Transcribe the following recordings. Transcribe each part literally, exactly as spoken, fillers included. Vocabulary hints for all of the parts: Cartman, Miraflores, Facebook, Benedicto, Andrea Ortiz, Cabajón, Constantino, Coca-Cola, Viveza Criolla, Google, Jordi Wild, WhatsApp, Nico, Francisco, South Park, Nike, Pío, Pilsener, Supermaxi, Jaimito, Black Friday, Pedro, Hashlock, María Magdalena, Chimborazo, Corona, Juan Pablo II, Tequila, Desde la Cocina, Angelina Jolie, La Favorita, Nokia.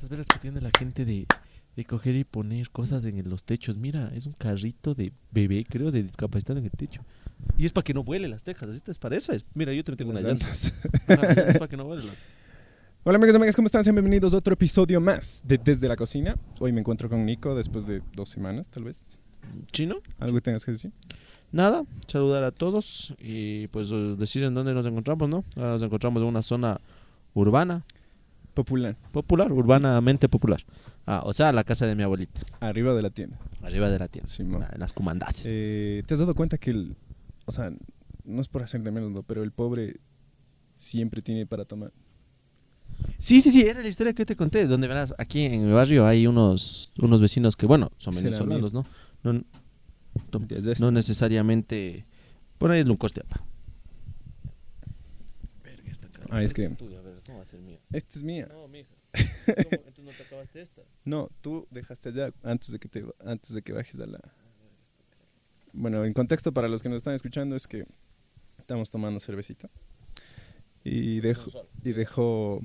esas velas que tiene la gente de, de coger y poner cosas en los techos. Mira, es un carrito de bebé, creo, de discapacitado en el techo. Y es para que no vuele las tejas, así es para eso. Es. Mira, yo te tengo unas llantas. Ajá, es para que no vuele. Hola amigos y amigas, ¿cómo están? Sean bienvenidos a otro episodio más de Desde la Cocina. Hoy me encuentro con Nico después de dos semanas, tal vez. ¿Chino? ¿Algo que tengas que decir? Nada, saludar a todos y pues decir en dónde nos encontramos, ¿no? Ahora nos encontramos en una zona urbana. Popular. Popular, urbanamente popular. Ah, o sea, la casa de mi abuelita. Arriba de la tienda. Arriba de la tienda, sí, en las comandaces. Eh, ¿Te has dado cuenta que el... O sea, no es por hacer de menos, no, pero el pobre siempre tiene para tomar? Sí, sí, sí, era la historia que yo te conté, donde verás, aquí en mi barrio hay unos unos vecinos que, bueno, son venezolanos, ¿no? No, no necesariamente... Bueno, ahí es un coste, apa. Verga, esta cara. Ah, es que... ¿Cómo va a ser mía? Esta es mía. No, mija. ¿Entonces no te acabaste esta? No, tú dejaste allá antes de que te antes de que bajes a la... Bueno, en contexto para los que nos están escuchando es que estamos tomando cervecita. Y dejo, y dejo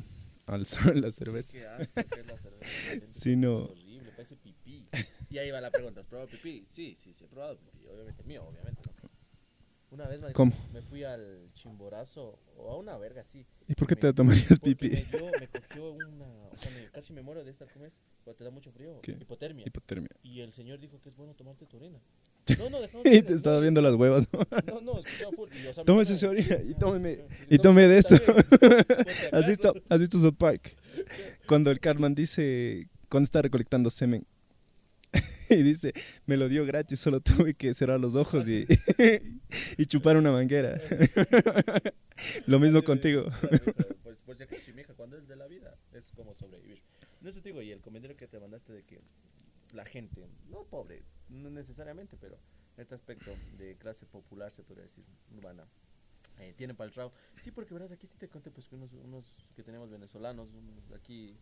al sol la cerveza. Sí, qué asco, que es la cerveza. Sí, no. Es horrible, parece pipí. Y ahí va la pregunta, ¿has probado pipí? Sí, sí, sí, he probado pipí, obviamente, mío, obviamente. No. Una vez me, ¿Cómo? me fui al Chimborazo, o a una verga, sí. ¿Y por qué me, te tomarías pipí? Me, yo, me cogió una, o sea, me, casi me muero de esta, ¿cómo es? Porque te da mucho frío, ¿Qué? hipotermia. Hipotermia. Y el señor dijo que es bueno tomarte tu orina. No, no, dejamos. Y te estaba viendo las huevas, ¿no? No, no, escuchaba full. O sea, tómese esa orina y tómeme, y tome de esto. ¿Has visto, has visto South Park? Cuando el Cartman dice, cuando está recolectando semen. Y dice, me lo dio gratis, solo tuve que cerrar los ojos y, y chupar una manguera. Lo mismo contigo. Por si acaso, mi hija, cuando es de la vida, es como sobrevivir. No, eso te digo, y el comentario que te mandaste de que la gente, no pobre, no necesariamente, pero en este aspecto de clase popular, se podría decir, urbana, eh, tienen para el trago. Sí, porque verás, aquí sí te conté, pues, que unos, unos que tenemos venezolanos, unos aquí,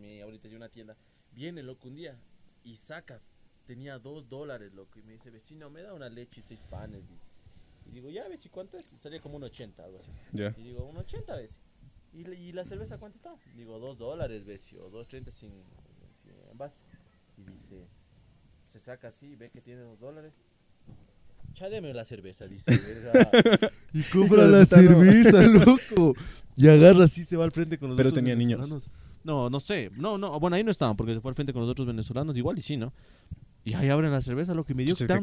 mi abuelita de una tienda, viene loco un día y saca, tenía dos dólares, loco, y me dice, vecino, me da una leche y seis panes, dice. Y digo, ya, ves, ¿y cuánto es? Salía como un ochenta, algo así. Yeah. Y digo, un ochenta, ves. ¿Y, ¿Y la cerveza cuánto está? Digo, dos dólares, ves, o dos treinta sin, sin envase. Y dice, se saca así, ve que tiene dos dólares. Chádeme la cerveza, dice. Y compra la cerveza, loco. Y agarra así, se va al frente con los otros venezolanos. Pero tenía niños. No, no sé. No, no, bueno, ahí no estaban, porque se fue al frente con los otros venezolanos. Igual y sí, ¿no? Y ahí abren la cerveza, loco. Y me dio, tan,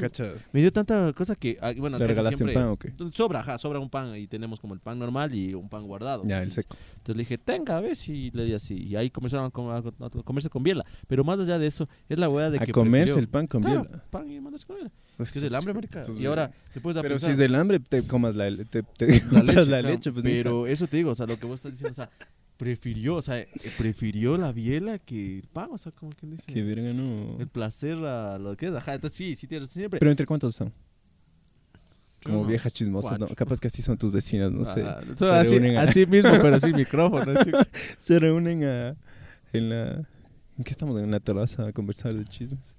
me dio tanta cosa que... Bueno, ¿le regalaste siempre, un pan o qué? Sobra, ajá, sobra un pan. Y tenemos como el pan normal y un pan guardado. Ya, el seco. Entonces le dije, tenga, a ver si le di así. Y ahí comenzaron a comerse con biela. Pero más allá de eso, es la hueá de a que... A comerse prefirió, el pan con biela. Claro, pan y mandarse con biela. Pues que es el hambre, marica. Y ahora te puedes Pero pensar, si es del hambre, te comas la, te, te la leche. La claro, leche pues, pero eso te digo, o sea, lo que vos estás diciendo, o sea... Prefirió, o sea, prefirió la biela que el pan, o sea, como que dice. Que verga, no. El placer a lo que es, ajá, entonces sí, sí, siempre. Pero ¿entre cuántos son? Como vieja chismosa, ¿no? Capaz que así son tus vecinas, no ah, sé. No, se así, reúnen a... así mismo, pero sin micrófono. Se reúnen a, en la... ¿En qué estamos? En la terraza a conversar de chismes.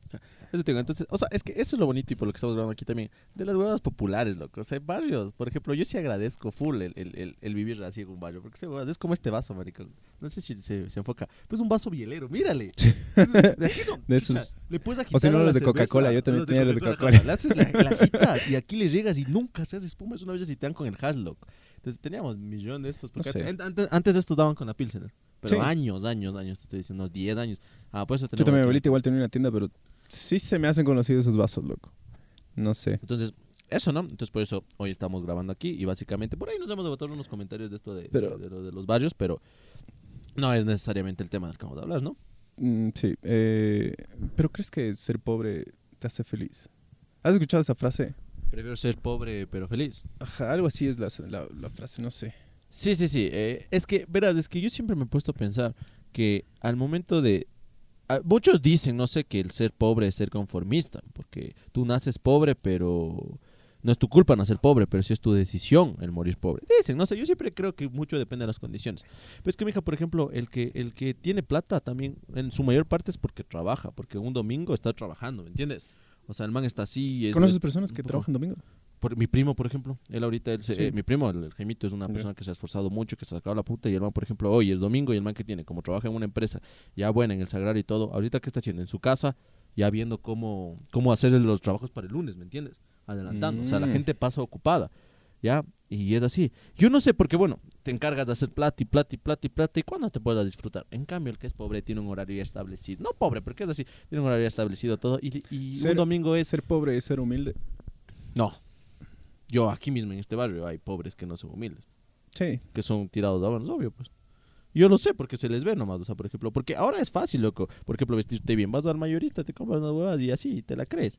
Eso te digo, entonces, o sea, es que eso es lo bonito y por lo que estamos grabando aquí también. De las huevas populares, loco. O sea, hay barrios. Por ejemplo, yo sí agradezco full el, el, el, el vivir así en un barrio. Porque es como este vaso, maricón. No sé si se, se enfoca. Pues un vaso bielero, mírale. De aquí no, de esos... Le puedes agitar. O sea, no los de cerveza, Coca-Cola. Yo también tenía los de Coca-Cola. Coca-Cola. Le haces la, la agitas y aquí le llegas y nunca se hace espuma. Es una vez así te dan con el Hashlock. Entonces teníamos un millón de estos. Porque no sé. antes, antes, antes de estos daban con la Pilsener. Pero sí. años, años, años. Te estoy diciendo, unos diez años. Ah, pues eso tenemos. Yo también, mi abuelita igual tenía una tienda, pero... Sí se me hacen conocidos esos vasos, loco. No sé. Entonces, eso, ¿no? Entonces, por eso hoy estamos grabando aquí y básicamente por ahí nos hemos debatido unos comentarios de esto de, pero, de, de, de los barrios, pero no es necesariamente el tema del que vamos a hablar, ¿no? Mm, sí. Eh, ¿Pero crees que ser pobre te hace feliz? ¿Has escuchado esa frase? Prefiero ser pobre pero feliz. Ajá, algo así es la, la, la frase, no sé. Sí, sí, sí. Eh, es que, verás, es que yo siempre me he puesto a pensar que al momento de... Muchos dicen, no sé, que el ser pobre es ser conformista, porque tú naces pobre, pero no es tu culpa nacer pobre, pero sí es tu decisión el morir pobre. Dicen, no sé, yo siempre creo que mucho depende de las condiciones. Pero es que, mija, por ejemplo, el que el que tiene plata también, en su mayor parte es porque trabaja, porque un domingo está trabajando, ¿me entiendes? O sea, el man está así... Es ¿Conoces de, personas que poco, trabajan domingo? por, mi primo, por ejemplo, él ahorita, él se, sí. eh, mi primo, el, el Jaimito, es una yeah. persona que se ha esforzado mucho, que se ha sacado la puta, y el man, por ejemplo, hoy es domingo, y el man que tiene, como trabaja en una empresa, ya buena, en el Sagrar y todo, ahorita que está haciendo en su casa, ya viendo cómo, cómo hacer los trabajos para el lunes, ¿me entiendes? Adelantando, mm. o sea, la gente pasa ocupada, ¿ya? Y es así. Yo no sé, porque bueno, te encargas de hacer plata y plata y plata y plata, ¿y cuándo te puedas disfrutar? En cambio, el que es pobre tiene un horario ya establecido. No pobre, porque es así, tiene un horario establecido todo. Y, y ser, un domingo es... ¿Ser pobre es ser humilde? No. Yo aquí mismo en este barrio hay pobres que no son humildes. Sí. Que son tirados de abanos, obvio, pues. Yo lo sé, porque se les ve nomás, o sea, por ejemplo, porque ahora es fácil, loco. Por ejemplo, vestirte bien, vas al mayorista, te compras unas huevas y así, te la crees.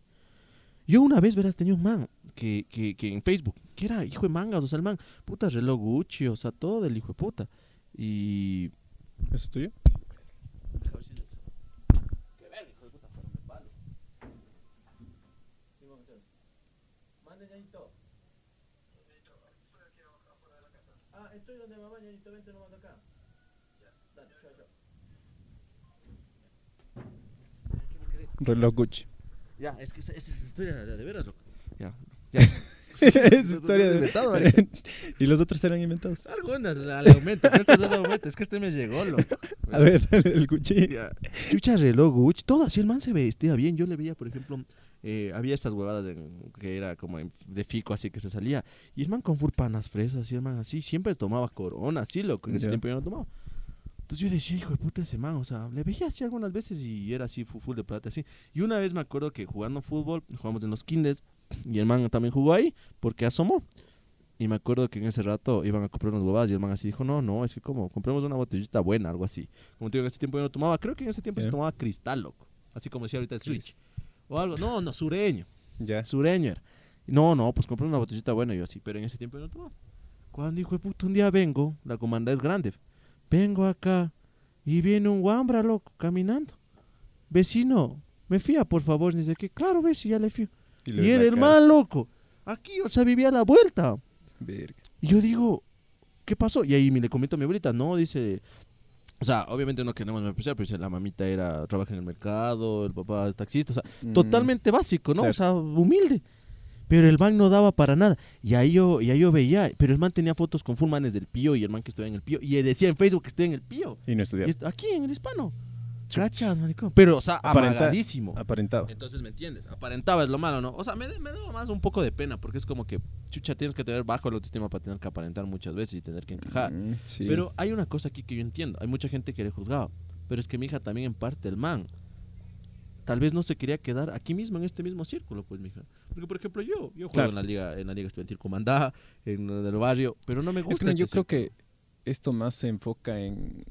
Yo una vez, verás, tenía un man que, que, que en Facebook, que era hijo de mangas, o sea, el man, puta, reloj Gucci, o sea, todo del hijo de puta. Y... ¿Eso es tuyo? Qué verga, hijo de puta, fueron de palo. Manden ahí todo. Ah, estoy donde mamá, ñañito, vente nomás acá. Dale, chao, chao. Reloj Gucci. Ya, es que esa, esa es historia de, de veras, loco. Ya, ya. Es historia de inventado, ¿vale? ¿Y los otros eran inventados? Algunas, la, la aumento, pero este no es aumento, es que este me llegó, loco. A ver, el Gucci. Ya. Chucha, reloj Gucci, todo así, el man se vestía bien. Yo le veía, por ejemplo, eh, había estas huevadas de, que era como de Fico, así que se salía. Y el man con furpanas fresas, y el man así, siempre tomaba Corona, así, loco. En ese yeah. tiempo yo no tomaba. Entonces yo decía, hijo de puta ese man, o sea, le veía así algunas veces y era así, full de plata, así. Y una vez me acuerdo que jugando fútbol, jugamos en los kinders, y el man también jugó ahí, porque asomó. Y me acuerdo que en ese rato iban a comprar unas huevadas, y el man así dijo, no, no, es que como, compremos una botellita buena, algo así. Como te digo, en ese tiempo yo no tomaba, creo que en ese tiempo yeah. se tomaba Cristal, loco. Así como decía ahorita el Switch. Chris. O algo, no, no, sureño. Ya. Yeah. Sureño era. No, no, pues compré una botellita buena, yo así, pero en ese tiempo yo no tomaba. Cuando hijo de puta, un día vengo, la comanda es grande. Vengo acá y viene un guambra, loco, caminando. Vecino, me fía, por favor. Dice que, claro, ves, ya le fío. Y, y era el más loco. Aquí, o sea, vivía a la vuelta. Verga. Y yo digo, ¿qué pasó? Y ahí me le comento a mi abuelita, no, dice... O sea, obviamente no queremos empezar, pero dice, la mamita era, trabaja en el mercado, el papá es taxista, o sea, mm. totalmente básico, ¿no? Claro. O sea, humilde. Pero el man no daba para nada. Y ahí yo, y ahí yo veía, pero el man tenía fotos con full manes del Pío y el man que estudia en el Pío. Y decía en Facebook que estoy en el Pío. Y no estudiaba. Aquí, en el hispano. Cachas, maricón. Pero, o sea, amagadísimo. Aparentaba. Entonces, ¿me entiendes? Aparentaba es lo malo, ¿no? O sea, me, me daba más un poco de pena, porque es como que, chucha, tienes que tener bajo el autoestima para tener que aparentar muchas veces y tener que encajar. Mm, sí. Pero hay una cosa aquí que yo entiendo. Hay mucha gente que le juzgaba. Pero es que mi hija también, en parte, el man... tal vez no se quería quedar aquí mismo, en este mismo círculo, pues, mija. Porque, por ejemplo, yo, yo juego claro. en la liga, en la liga estudiantil comandada, en el barrio, pero no me gusta. Es que no, este yo círculo. Creo que esto más se enfoca en,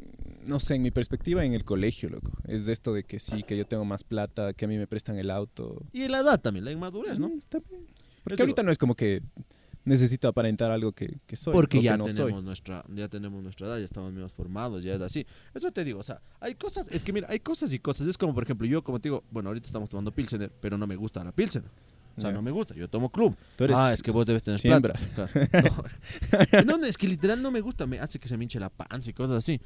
no sé, en mi perspectiva, en el colegio, loco. Es de esto de que sí, que yo tengo más plata, que a mí me prestan el auto. Y la edad también, la inmadurez, ¿no? Mm, también. Porque es ahorita digo, no es como que necesito aparentar algo que, que soy. Porque ya, que no tenemos soy. Nuestra, ya tenemos nuestra edad, ya estamos menos formados, ya es así. Eso te digo, o sea, hay cosas, es que mira, hay cosas y cosas. Es como, por ejemplo, yo como te digo, bueno, ahorita estamos tomando Pilsener, pero no me gusta la Pilsener. O sea, yeah. no me gusta, yo tomo club. Tú eres ah, es que vos debes tener siembra. Plata. Claro. No, no, es que literal no me gusta, me hace que se me hinche la panza y cosas así.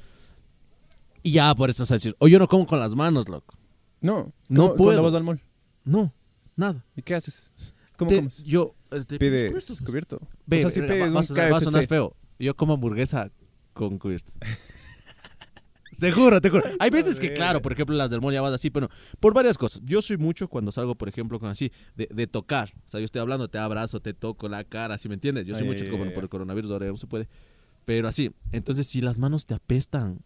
Y ya por eso vas a decir, o yo no como con las manos, loco. No, no puedo. ¿Cuándo vas al mall? No, nada. ¿Y qué haces? ¿Cómo te, comes? Yo... ¿Te pides cubierto? Pues. O sea, si pides un K F C. Va a sonar feo. Yo como hamburguesa con cubierto. Te juro, te juro. Hay veces que, claro, por ejemplo, las del mall ya vas así, pero no, por varias cosas. Yo soy mucho cuando salgo, por ejemplo, con así, de, de tocar. O sea, yo estoy hablando, te abrazo, te toco la cara, ¿sí me entiendes? Yo soy ay, mucho, ay, como ay, por el coronavirus, ahora no se puede. Pero así, entonces, si las manos te apestan,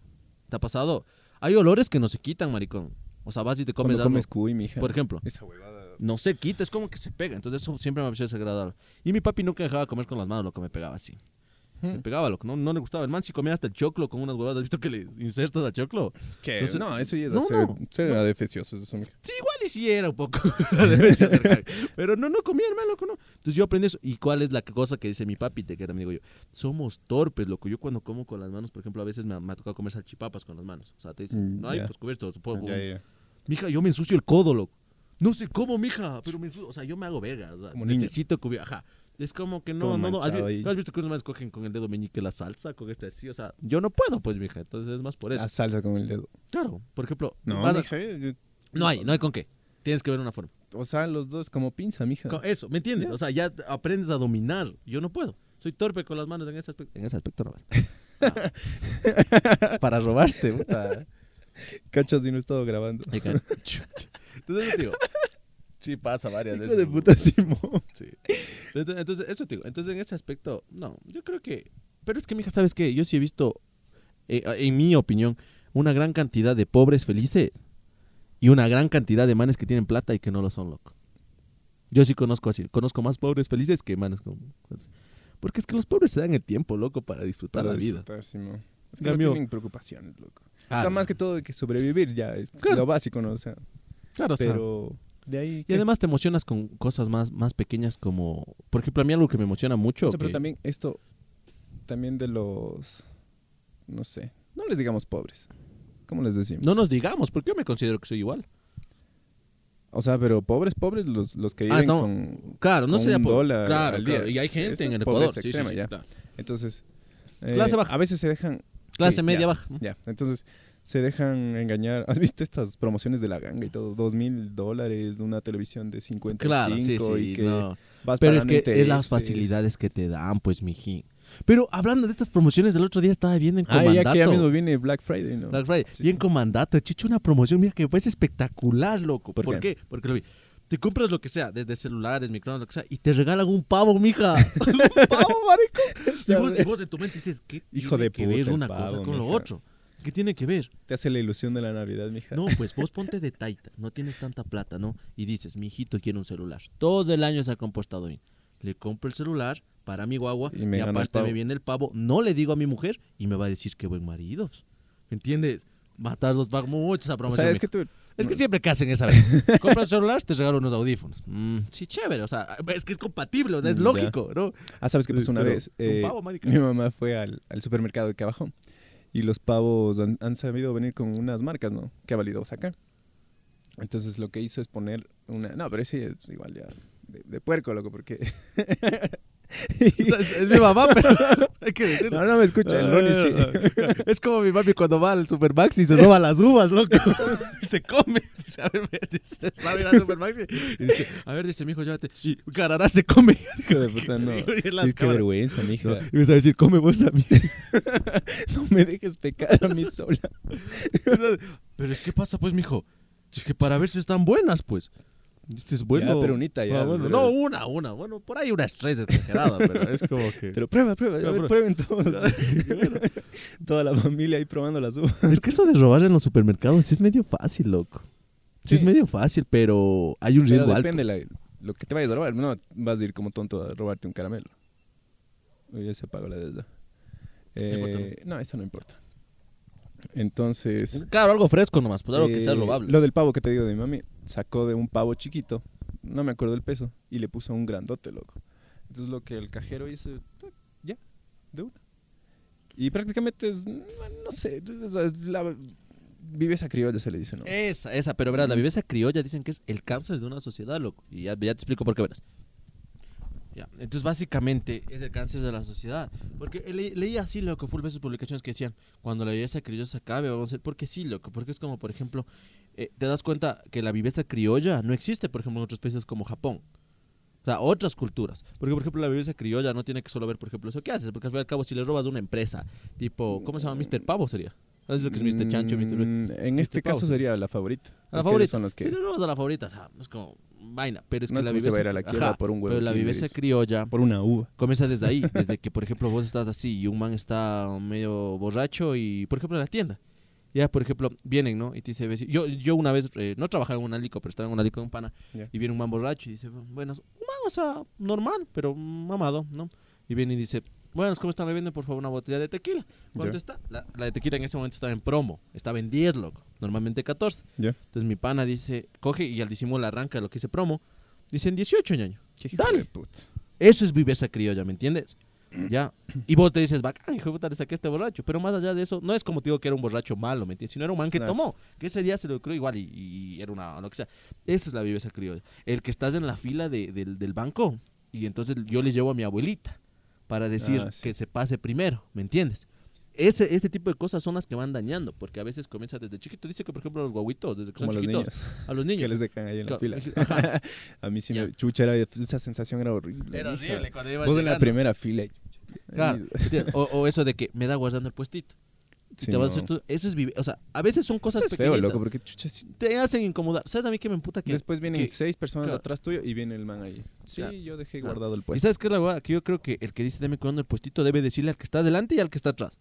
¿te ha pasado? Hay olores que no se quitan, maricón. O sea, vas y te comes algo. Comes cuy, mija. Por ejemplo. Esa huevada. No se quita, es como que se pega. Entonces eso siempre me pareció desagradable. Y mi papi nunca dejaba comer con las manos, lo que me pegaba así. Me pegaba, lo que no, no le gustaba. El man si comía hasta el choclo con unas huevadas. ¿Has visto que le insertas al choclo? ¿Qué? Entonces, no, eso ya es no, hacer, no, ser no. adefecioso. Eso son... Sí, igual y sí era un poco adefecioso. Pero no, no comía, hermano, loco, no. Entonces yo aprendí eso. ¿Y cuál es la cosa que dice mi papi? Que también digo yo. Somos torpes, loco. Yo cuando como con las manos, por ejemplo, a veces me ha, me ha tocado comer salchipapas con las manos. O sea, te dicen, mm, no hay, yeah. pues cubierto. Supongo. Yeah, yeah. Mija, yo me ensucio el codo, loco. No sé cómo, mija, pero me, o sea, yo me hago verga, o sea, necesito cubierto, ajá. Es como que no, no, no, ¿has, ¿has visto que unos más cogen con el dedo meñique la salsa con este así? O sea, yo no puedo, pues, mija, entonces es más por eso. La salsa con el dedo. Claro, por ejemplo, no, mija, yo... no hay, no hay con qué. Tienes que ver una forma. o sea, los dos como pinza, mija. Eso, ¿me entiendes? ¿Ya? O sea, ya aprendes a dominar. Yo no puedo. Soy torpe con las manos en ese aspecto. En ese aspecto no vas. Ah. Para robarte, puta. Cachas y no he estado grabando. Entonces, digo, sí pasa varias Hijo veces. De puta Simón. Sí. Entonces, eso te digo. Entonces, en ese aspecto, no, yo creo que... Pero es que, mija, ¿sabes qué? Yo sí he visto, eh, en mi opinión, una gran cantidad de pobres felices y una gran cantidad de manes que tienen plata y que no lo son, loco. Yo sí conozco así. Conozco más pobres felices que manes con... Porque es que los pobres se dan el tiempo, loco, para disfrutar para la disfrutar, vida. Simón. Es que cambio, no tienen preocupaciones, loco. Ah, o sea, más que todo de que sobrevivir ya es claro. Lo básico, ¿no? O sea, claro, pero... O sea, de ahí, y además te emocionas con cosas más, más pequeñas como... Por ejemplo, a mí algo que me emociona mucho... O sea, que... pero también esto... También de los... No sé. No les digamos pobres. ¿Cómo les decimos? No nos digamos, porque yo me considero que soy igual. O sea, pero pobres, pobres, los, los que viven ah, no. con... Claro, no con sea un pobre. Dólar claro, al día. Claro. Y hay gente eso en el Ecuador. Sí, sí, sí, ya. Claro. Entonces... Eh, clase baja. A veces se dejan... Clase sí, media ya, baja. Ya, entonces... Se dejan engañar. ¿Has visto estas promociones de la ganga y todo? Dos mil dólares, una televisión de cincuenta y cinco. Claro, sí, sí, y que no. Vas pero es que intereses. Es las facilidades que te dan, pues, mijín. Pero hablando de estas promociones, el otro día estaba viendo en Comandato. Ah, ya que ya mismo viene Black Friday, ¿no? Black Friday. Sí, y en sí. Comandato, chicho, una promoción, mira, que me parece espectacular, loco. ¿Por, ¿Por qué? qué? Porque lo vi. Te compras lo que sea, desde celulares, micrófonos, lo que sea, y te regalan un pavo, mija. Un pavo, marico. Y vos, y vos en tu mente dices, ¿qué hijo tiene de que puta, ver una pavo, cosa con mija. Lo otro? ¿Qué tiene que ver? Te hace la ilusión de la Navidad, mija. No, pues vos ponte de taita, no tienes tanta plata, ¿no? Y dices, mi hijito quiere un celular. Todo el año se ha compostado bien. Le compro el celular para mi guagua y, me y aparte me viene el pavo. No le digo a mi mujer y me va a decir qué buen marido. ¿Me entiendes? Matar los pavos mucho esa promoción. O sea, es, que tú... es que siempre que hacen esa vez. Compras celular, te regalo unos audífonos. Mm, sí, chévere. O sea, es que es compatible, o sea, es ya. Lógico, ¿no? Ah, ¿sabes qué pasó una Pero, vez? Eh, un pavo, marica. Mi mamá fue al, al supermercado de Cabajón. Y los pavos han, han sabido venir con unas marcas, ¿no? Que ha valido sacar. Entonces lo que hizo es poner una... No, pero ese es igual ya de, de puerco, loco, porque... y... o sea, es, es mi mamá, pero hay que decirlo. No, no me escucha, el Ronnie sí. Es como mi papi cuando va al Supermaxi y se roba las uvas, loco. Y se come. Dice, a ver, dice, va a ir al Supermaxi. Y dice, a ver, dice, mijo, llévate. Y carará se come. Hijo de puta, no. Dice, qué vergüenza, mijo. No. Y me va a decir, come vos también. No me dejes pecar a mí sola. Pero es que pasa, pues, mijo. Es que para ver si están buenas, pues. Dices, bueno, ya, pero unita ya. Ah, bueno, pero... No, una, una. Bueno, por ahí una estrés exagerada, pero es como que... Pero prueba, prueba. No, a ver, prueben todos. Bueno, toda la familia ahí probando las uvas. Es que eso de robar en los supermercados sí es medio fácil, loco. Sí, sí es medio fácil, pero hay un pero riesgo depende alto. Depende lo que te vayas a robar. No vas a ir como tonto a robarte un caramelo. Uy, ya se apagó la deuda. Eh, no, eso no importa. Entonces... Claro, algo fresco nomás, pues algo eh, que sea robable. Lo del pavo que te digo de mi mami, sacó de un pavo chiquito, no me acuerdo el peso, y le puso un grandote, loco. Entonces lo que el cajero hizo, ya, de una. Y prácticamente es, no sé, la viveza criolla se le dice, ¿no? Esa, esa, pero verás, la viveza criolla dicen que es el cáncer de una sociedad, loco. Y ya, ya te explico por qué, verás. Ya. Entonces básicamente es el cáncer de la sociedad. Porque le, leía así, loco, full veces publicaciones que decían, cuando la viveza criolla se acabe vamos a hacer, porque sí, loco, porque es como, por ejemplo, eh, te das cuenta que la viveza criolla no existe, por ejemplo, en otros países como Japón. O sea, otras culturas. Porque, por ejemplo, la viveza criolla no tiene que solo ver, por ejemplo, eso que haces. Porque al fin y al cabo, si le robas de una empresa, tipo, ¿cómo se llama? mister Pavo sería. ¿Sabes lo que es mister Chancho? mister En este Pavo caso sería la favorita. La favorita. Son los que... Si le robas a la favorita, o sea, es como... vaina, pero es no que es la viveza, se va a ir a la ajá, por un huevo, pero la viveza criolla por una uva comienza desde ahí, desde que por ejemplo vos estás así y un man está medio borracho y por ejemplo en la tienda, ya por ejemplo vienen, ¿no? Y te dice, yo yo una vez eh, no trabajaba en un alico, pero estaba en un alico de un pana, yeah. Y viene un man borracho y dice, bueno, un man, o sea, normal, pero mamado, ¿no? Y viene y dice, bueno, ¿cómo está? Me venden por favor una botella de tequila. ¿Cuánto yeah. está? La, la de tequila en ese momento estaba en promo. Estaba en diez, loco. Normalmente catorce. Yeah. Entonces mi pana dice, coge y al disimulo arranca lo que dice promo. Dice en dieciocho, ñaño. Dale. Puta. Eso es viveza criolla, ¿me entiendes? Ya. Y vos te dices, bacán, hijo de puta, le saqué a este borracho. Pero más allá de eso, no es como te digo que era un borracho malo, ¿me entiendes? Sino era un man que claro. tomó. Que ese día se lo creo igual y, y era una, lo que sea. Esa es la viveza criolla. El que estás en la fila de, del, del banco y entonces yo le llevo a mi abuelita. Para decir ah, sí. que se pase primero, ¿me entiendes? Ese, este tipo de cosas son las que van dañando, porque a veces comienza desde chiquito. Dice que, por ejemplo, los guaguitos, desde que como son chiquitos, niños. A los niños. Que les dejan ahí en la fila. Ajá. A mí sí yeah. me... Chucha, era, esa sensación era horrible. Era horrible hija. Cuando iba vos llegando. Vos en la primera fila. Claro. o, o eso de que me da guardando el puestito. Sí, te no. vas a hacer tu... Eso es vivir. O sea, a veces son cosas pequeñitas. Eso es pequeñitas. Feo, loco, porque chuchas... te hacen incomodar. ¿Sabes a mí qué me emputa? Que después vienen que... seis personas claro. atrás tuyo y viene el man ahí. Sí, claro. yo dejé claro. guardado el puesto. ¿Y sabes qué es la verdad? Que yo creo que el que dice dame cuidando el puestito debe decirle al que está adelante y al que está atrás.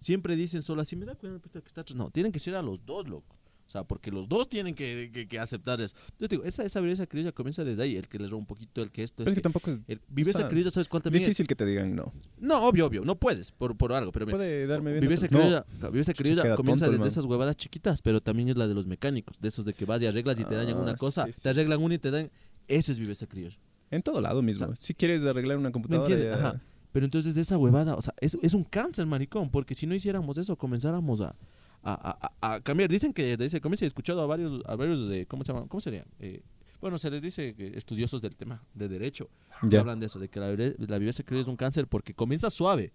Siempre dicen solo así, me da cuidado el puestito al que está atrás. No, tienen que ser a los dos, loco. O sea, porque los dos tienen que, que, que aceptar eso. Yo te digo, esa, esa viveza criolla comienza desde ahí. El que les roba un poquito, el que esto es. Pero que, que tampoco es. El, viveza o sea, criolla, ¿sabes cuál también es? Difícil que te digan no. No, obvio, obvio. No puedes, por, por algo. Pero mira, puede darme bien. Viveza criolla, no. viveza criolla comienza tonto, desde esas huevadas chiquitas, pero también es la de los mecánicos. De esos de que vas y arreglas y te ah, dañan una cosa, sí, sí. te arreglan una y te dan. Eso es viveza criolla. En todo lado mismo. O sea, si quieres arreglar una computadora. Ya... Ajá. Pero entonces de esa huevada, o sea, es, es un cáncer, maricón. Porque si no hiciéramos eso, comenzáramos a. A, a, a cambiar, dicen que desde el comienzo he escuchado a varios, a varios de, ¿cómo se llama? ¿Cómo sería? Eh, bueno, se les dice que estudiosos del tema de derecho yeah. que hablan de eso, de que la, la viveza criolla es un cáncer porque comienza suave,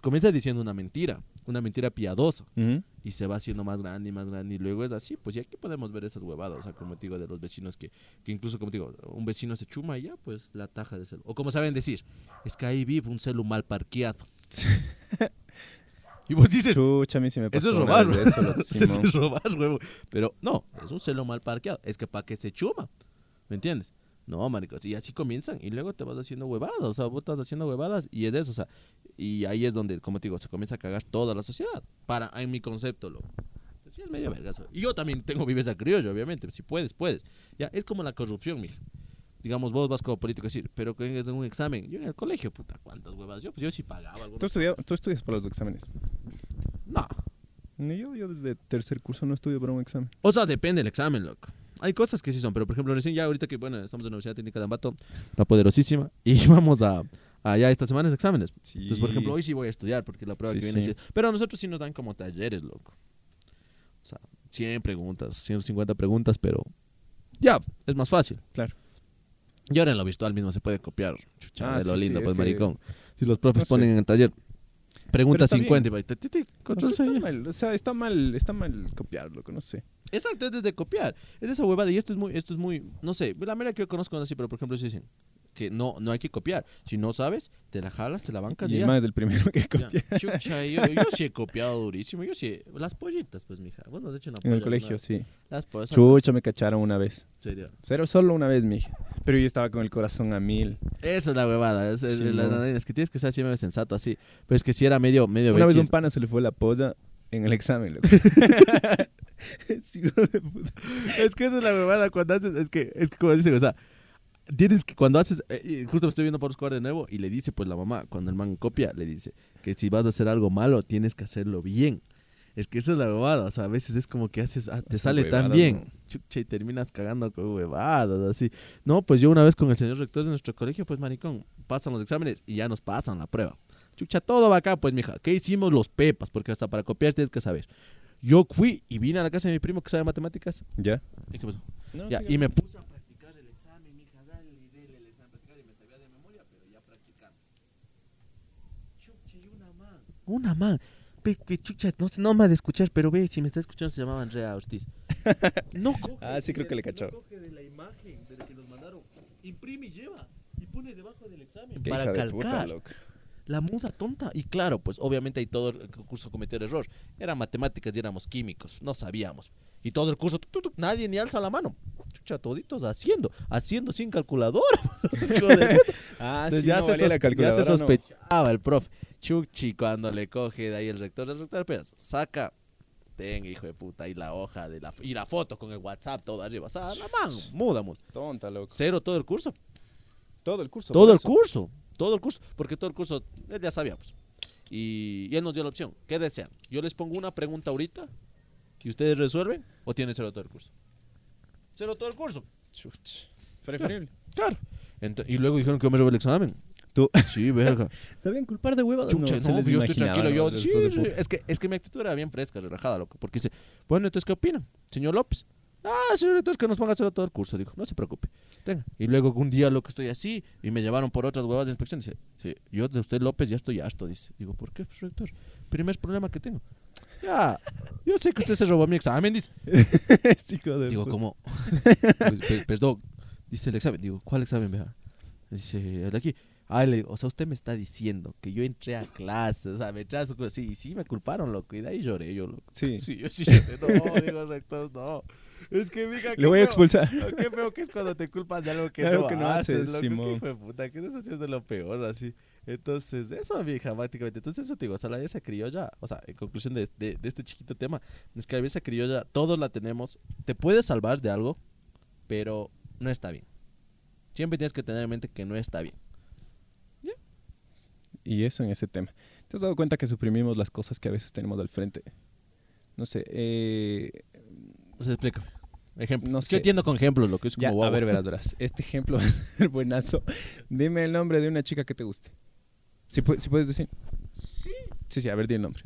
comienza diciendo una mentira, una mentira piadosa uh-huh. y se va haciendo más grande y más grande y luego es así, pues y aquí podemos ver esas huevadas, o sea, como te digo, de los vecinos que, que incluso, como te digo, un vecino se chuma y ya, pues la taja de celu. O como saben decir, es que ahí vive un celu mal parqueado. Y vos dices, chucha, a mí sí me pasó eso es robar, una vez de eso, eso es robar, huevo. Pero no, es un celo mal parqueado. Es que para que se chuma, ¿me entiendes? No, maricos, y así comienzan. Y luego te vas haciendo huevadas, o sea, vos estás haciendo huevadas. Y es eso, o sea, y ahí es donde, como te digo, se comienza a cagar toda la sociedad. Para, en mi concepto, loco. Sí, es medio vergaso. Y yo también tengo viveza criolla, obviamente. Si puedes, puedes. Ya, es como la corrupción, mija. Digamos, vos vas como político a decir, pero que es un examen. Yo en el colegio, puta, ¿cuántas huevas? Yo, pues yo sí pagaba. ¿Tú, estudiado, ¿Tú estudias para los exámenes? No. Ni yo, yo desde tercer curso no estudio para un examen. O sea, depende del examen, loco. Hay cosas que sí son, pero por ejemplo, recién ya ahorita que, bueno, estamos en la Universidad Técnica de Ambato, la poderosísima, y vamos a... allá estas semanas exámenes. Sí. Entonces, por ejemplo, hoy sí voy a estudiar, porque la prueba sí, que viene sí. es... Pero a nosotros sí nos dan como talleres, loco. O sea, cien preguntas, ciento cincuenta preguntas, pero ya, es más fácil. Claro. Y ahora en lo virtual mismo se puede copiar. Chucha, ah, de lo sí, lindo, sí, pues, maricón. Que... Si los profes no ponen sé. En el taller, pregunta cincuenta. Bien. Y te, te, te, control, o sea, está mal, o sea, está mal, está mal copiarlo, no sé. Exacto, es desde copiar. Es esa huevada y esto es muy, esto es muy, no sé, la mera que yo conozco no sé, pero por ejemplo si dicen que no, no hay que copiar. Si no sabes, te la jalas, te la bancas. Y el más es el primero que copia. Chucha, yo, yo sí he copiado durísimo. Yo sí, he... las pollitas, pues, mija. Vos nos has hecho una polla. En el colegio, vez. Sí. Las pollas. Chucha, me cacharon una vez. ¿Serio? Pero solo una vez, mija. Pero yo estaba con el corazón a mil. Esa es la huevada. Es, sí, la, no. es que tienes que ser siempre sensato así. Pero es que si era medio, medio. Una vez un pana se le fue la polla en el examen, loco. Es que esa es la huevada cuando haces. Es que, es que como dicen, o sea. Tienes que cuando haces, eh, justo me estoy viendo por Square de nuevo y le dice pues la mamá, cuando el man copia, le dice que si vas a hacer algo malo tienes que hacerlo bien. Es que esa es la huevada, o sea, a veces es como que haces, ah, te o sea, sale huevada, tan bien, no. Chucha, y terminas cagando con huevadas, así. No, pues yo una vez con el señor rector de nuestro colegio, pues maricón, pasan los exámenes y ya nos pasan la prueba. Chucha, todo va acá, pues mija, ¿qué hicimos los pepas? Porque hasta para copiar tienes que saber. Yo fui y vine a la casa de mi primo que sabe matemáticas. ¿Ya? ¿Y qué pasó? No, ya, sí, y no. me puse a Una man, ve, ve, chucha, no, no me ha de escuchar, pero ve, si me está escuchando se llamaba Andrea Ortiz. No coge, ah, sí creo de, que le cachó. No coge de la imagen de la que nos mandaron, imprime y lleva, y pone debajo del examen qué para calcar. Puta, la muda tonta, y claro, pues obviamente ahí todo el curso cometió el error. Eran matemáticas y éramos químicos, no sabíamos. Y todo el curso, tu, tu, tu, nadie ni alza la mano. Chucha, toditos haciendo, haciendo sin calculadora. Ah, entonces, sí, ya, no se valía la calculadora, ya se sospechaba no. el profe. Chuchi, cuando le coge de ahí el rector, el rector, pero saca, tenga, hijo de puta, y la hoja de la y la foto con el WhatsApp, todo arriba, la mano, muda, muda. Tonta, loco. Cero todo el curso. Todo el curso. Todo el eso. curso, todo el curso, porque todo el curso, él ya sabíamos. Y, y él nos dio la opción, ¿qué desean? Yo les pongo una pregunta ahorita, que ustedes resuelven, o tienen cero todo el curso. Cero todo el curso. Chuchi. Preferible. Claro. claro. Entonces, y luego dijeron que yo me robé el examen. Tú. Sí, verga. ¿Sabían culpar de hueva? Chucha, no, no yo estoy tranquilo. Yo, sí, es, que, es que mi actitud era bien fresca, relajada, loco. Porque dice, bueno, entonces, ¿qué opinan? Señor López. Ah, señor, entonces que nos ponga a hacer todo el curso. Dijo, no se preocupe. Tenga. Y luego un día, loco, estoy así y me llevaron por otras huevas de inspección. Dice, sí, yo de usted, López, ya estoy harto. Dice, digo, ¿por qué, rector? primer problema que tengo. Ya, yo sé que usted se robó mi examen, dice. Digo, ¿cómo? Perdón, dice el examen. Digo, ¿cuál examen, vea? Dice, el de aquí. Ah, le digo, o sea, usted me está diciendo que yo entré a clase, o sea, me entré a su clase. Sí, sí, me culparon, loco, y de ahí lloré yo, loco. Sí. Sí, yo sí lloré. No, digo, rector, no. Es que, mija, le voy a expulsar. Feo, qué feo que es cuando te culpas de algo que claro no, que no haces, haces, loco. Simón. Qué hijo de puta, que eso es de lo peor, así. Entonces, eso, mija, prácticamente. Entonces, eso te digo, o sea, la Viveza Criolla, o sea, en conclusión de, de, de este chiquito tema, es que la Viveza Criolla, todos la tenemos, te puedes salvar de algo, pero no está bien. Siempre tienes que tener en mente que no está bien. Y eso en ese tema. ¿Te has dado cuenta que suprimimos las cosas que a veces tenemos al frente? No sé. Eh... O sea, explícame. Ejemplo. No sé. Yo entiendo con ejemplos lo que es como ya, wow. A ver, verás, verás. Este ejemplo va a ser buenazo. Dime el nombre de una chica que te guste. ¿Sí, pu- ¿sí puedes decir? Sí. Sí, sí, a ver, di el nombre.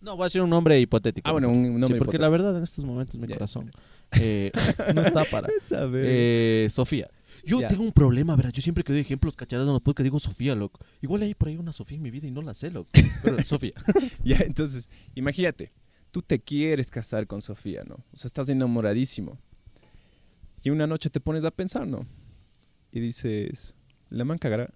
No, voy a ser un nombre hipotético. Ah, bueno, un, un nombre sí, hipotético. Porque la verdad en estos momentos mi ya. corazón eh, no está para. Eh, Sofía. Yo yeah. tengo un problema, ¿verdad? Yo siempre que doy ejemplos cacharados en los podcasts digo Sofía, loco. Igual hay por ahí una Sofía en mi vida y no la sé, loco. Pero Sofía. Ya, yeah, entonces, imagínate, tú te quieres casar con Sofía, ¿no? O sea, estás enamoradísimo. Y una noche te pones a pensar, ¿no? Y dices, la man cagará.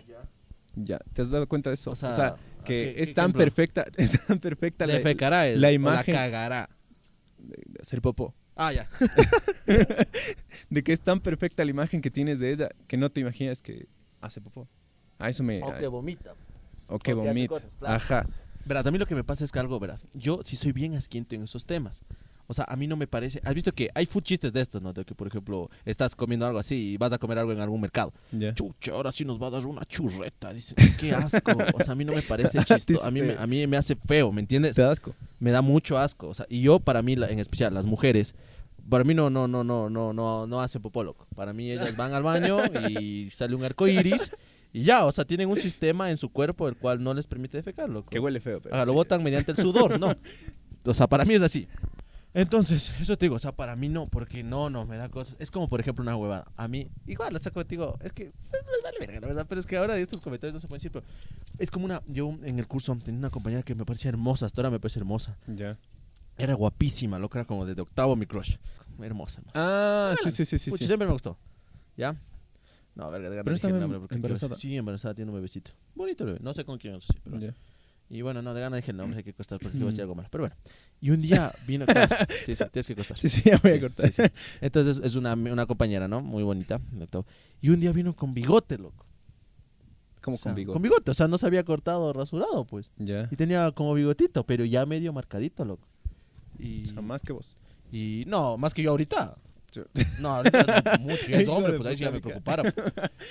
Ya. Yeah. Ya, ¿te has dado cuenta de eso? O sea, o sea que okay, es, tan perfecta, es tan perfecta Le la, el, la imagen. La cagará. Hacer popó. Ah, ya. De que es tan perfecta la imagen que tienes de ella que no te imaginas que hace popó. A eso me... O que vomita. O que vomita. Cosas, claro. Ajá. Verás, a mí lo que me pasa es que algo, verás, yo sí soy bien asquiento en esos temas. O sea, a mí no me parece... Has visto que hay food chistes de estos, ¿no? De que, por ejemplo, estás comiendo algo así y vas a comer algo en algún mercado. Yeah. Chucha, ahora sí nos va a dar una churreta. Dicen, qué asco. O sea, a mí no me parece chistoso. A mí me, a mí me hace feo, ¿me entiendes? Te da asco. Me da mucho asco. O sea, y yo, para mí, la, en especial, las mujeres... Para mí no, no, no, no, no, no, no hacen popó, loco. Para mí ellas van al baño y sale un arco iris... Y ya, o sea, tienen un sistema en su cuerpo el cual no les permite defecar, loco. Que huele feo, pero ah, sí. Lo botan mediante el sudor, ¿no? O sea, para mí es así. Entonces, eso te digo, o sea, para mí no, porque no, no, me da cosas. Es como, por ejemplo, una huevada. A mí, igual, la saco contigo, es que me vale verga, la verdad, pero es que ahora de estos comentarios no se pueden decir, pero es como una, yo en el curso tenía una compañera que me parecía hermosa, hasta ahora me parece hermosa. Ya. Era guapísima, loco, era como desde octavo mi crush. Hermosa. Man. Ah, bueno, sí, sí, sí, sí. Mucho, sí. Siempre me gustó, ¿ya? No, verga, verga, pero está embarazada. Creo, sí, embarazada, tiene un bebecito. Bonito bebé, no sé con quién, no sé, pero... Yeah. Y bueno, no, de gana dije el nombre, hay que costar porque voy a decir algo malo. Pero bueno, y un día vino... Claro, sí, sí, tienes que costar. Sí, sí, ya voy sí, a cortar. Sí, sí. Entonces es una, una compañera, ¿no? Muy bonita. Y un día vino con bigote, loco. ¿Cómo o sea, con bigote? Con bigote, o sea, no se había cortado rasurado, pues. Ya. Yeah. Y tenía como bigotito, pero ya medio marcadito, loco. Y... O sea, más que vos. Y no, más que yo ahorita. No, ahorita no, mucho, es hombre, pues ahí sí ya me preocupara.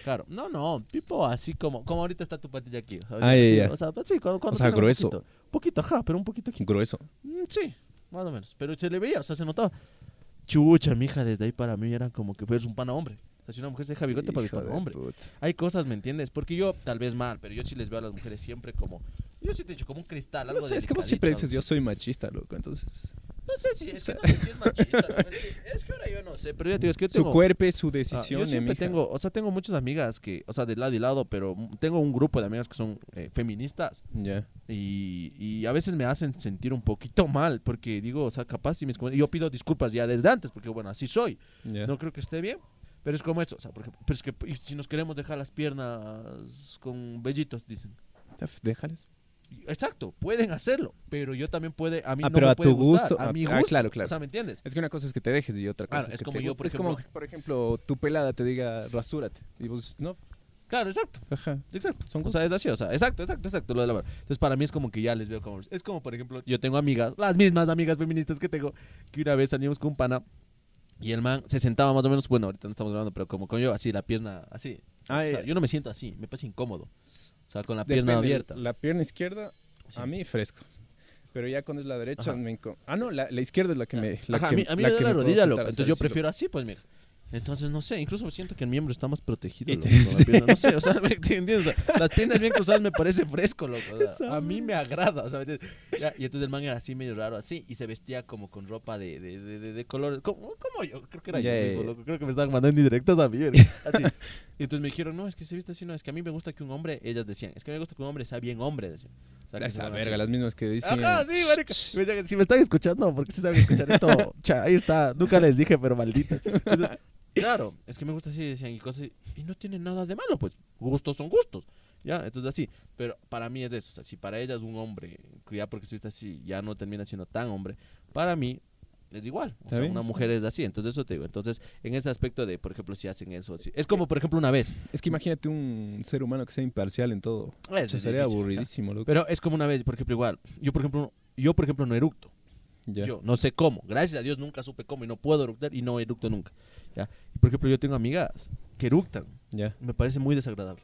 Claro, no, no, tipo así como como ahorita está tu patilla aquí. O sea, ah, así, yeah. o sea, sí, cuando, cuando o sea grueso. Un poquito, poquito, ajá, pero un poquito aquí. Grueso. Sí, más o menos, pero se le veía, o sea, se notaba. Chucha, mija, desde ahí para mí era como que eres un pana hombre. O sea, si una mujer se deja bigote para para hombre. Puta. Hay cosas, ¿me entiendes? Porque yo, tal vez mal, pero yo sí les veo a las mujeres siempre como... Yo sí te he dicho, como un cristal, algo no sé, delicadito. Es que vos siempre dices, yo soy machista, loco, entonces... No sé si es, que no sé si es machista, loco. Es, que, es que ahora yo no sé, pero yo te digo, es que yo tengo... Su cuerpo es su decisión, ah, yo siempre tengo, o sea, tengo muchas amigas que, o sea, de lado y lado, pero tengo un grupo de amigas que son eh, feministas. Ya. Yeah. Y, y a veces me hacen sentir un poquito mal, porque digo, o sea, capaz si mis... Yo pido disculpas ya desde antes, porque bueno, así soy. Yeah. No creo que esté bien. Pero es como eso, o sea, porque, pero es que si nos queremos dejar las piernas con vellitos, dicen. Déjales. Exacto, pueden hacerlo, pero yo también puede, a mí ah, no pero me a puede tu gustar, gusto, a mi gusto. Ah, claro, claro. O sea, ¿me entiendes? Es que una cosa es que te dejes y otra cosa claro, es, es que como te yo, por Es ejemplo, como, por ejemplo, tu pelada te diga, rasúrate, y vos, no. Claro, exacto. Ajá. Exacto. Son o sea, es así, o sea, exacto, exacto, exacto, lo de la verdad. Entonces, para mí es como que ya les veo como... Es como, por ejemplo, yo tengo amigas, las mismas amigas feministas que tengo, que una vez salimos con un pana... Y el man se sentaba más o menos, bueno, ahorita no estamos grabando, pero como con yo, así, la pierna así. Ay, o sea, yo no me siento así, me parece incómodo. O sea, con la pierna abierta. La pierna izquierda, sí. A mí fresco. Pero ya cuando es la derecha, ajá. Me incómodo. Ah, no, la, la izquierda es la que me... La ajá, que, a mí, a mí la me da la rodilla, loco. Entonces yo prefiero así, pues mira. Entonces, no sé, incluso siento que el miembro está más protegido, loco, sí. La pierna, no sé, o sea, ¿me entiendes? O sea, las piernas bien cruzadas me parece fresco, loco, o sea, a mí me agrada, o sea, ¿me entiendes? Ya, y entonces el man era así, medio raro, así, y se vestía como con ropa de, de, de, de, de color, como, como yo, creo que era yeah. yo mismo, loco, creo que me estaban mandando indirectas a mí, ¿no? Así. Y entonces me dijeron, no, es que se viste así, no, es que a mí me gusta que un hombre, ellas decían, es que a mí me gusta que un hombre sea bien hombre, decían. Esa verga, las mismas que dicen. Ajá, sí, marica. Si me están escuchando, ¿por qué se saben escuchar esto? Cha, ahí está, nunca les dije, pero maldita. Entonces, claro, es que me gusta así, decían, y cosas así. Y no tiene nada de malo, pues. Gustos son gustos. Ya, entonces así. Pero para mí es eso. O sea, si para ellas un hombre, ya porque estuviste así, ya no termina siendo tan hombre, para mí es igual. O sea, una mujer es así. Entonces, eso te digo. Entonces, en ese aspecto de, por ejemplo, si hacen eso, si... es como, por ejemplo, una vez. Es que imagínate un ser humano que sea imparcial en todo. Es, eso sería difícil, aburridísimo, loco. Pero es como una vez, por ejemplo, igual. Yo, por ejemplo, yo, por ejemplo no eructo. Ya. Yo no sé cómo. Gracias a Dios nunca supe cómo y no puedo eructar y no eructo nunca. Ya. Y, por ejemplo, yo tengo amigas que eructan. Ya. Me parece muy desagradable.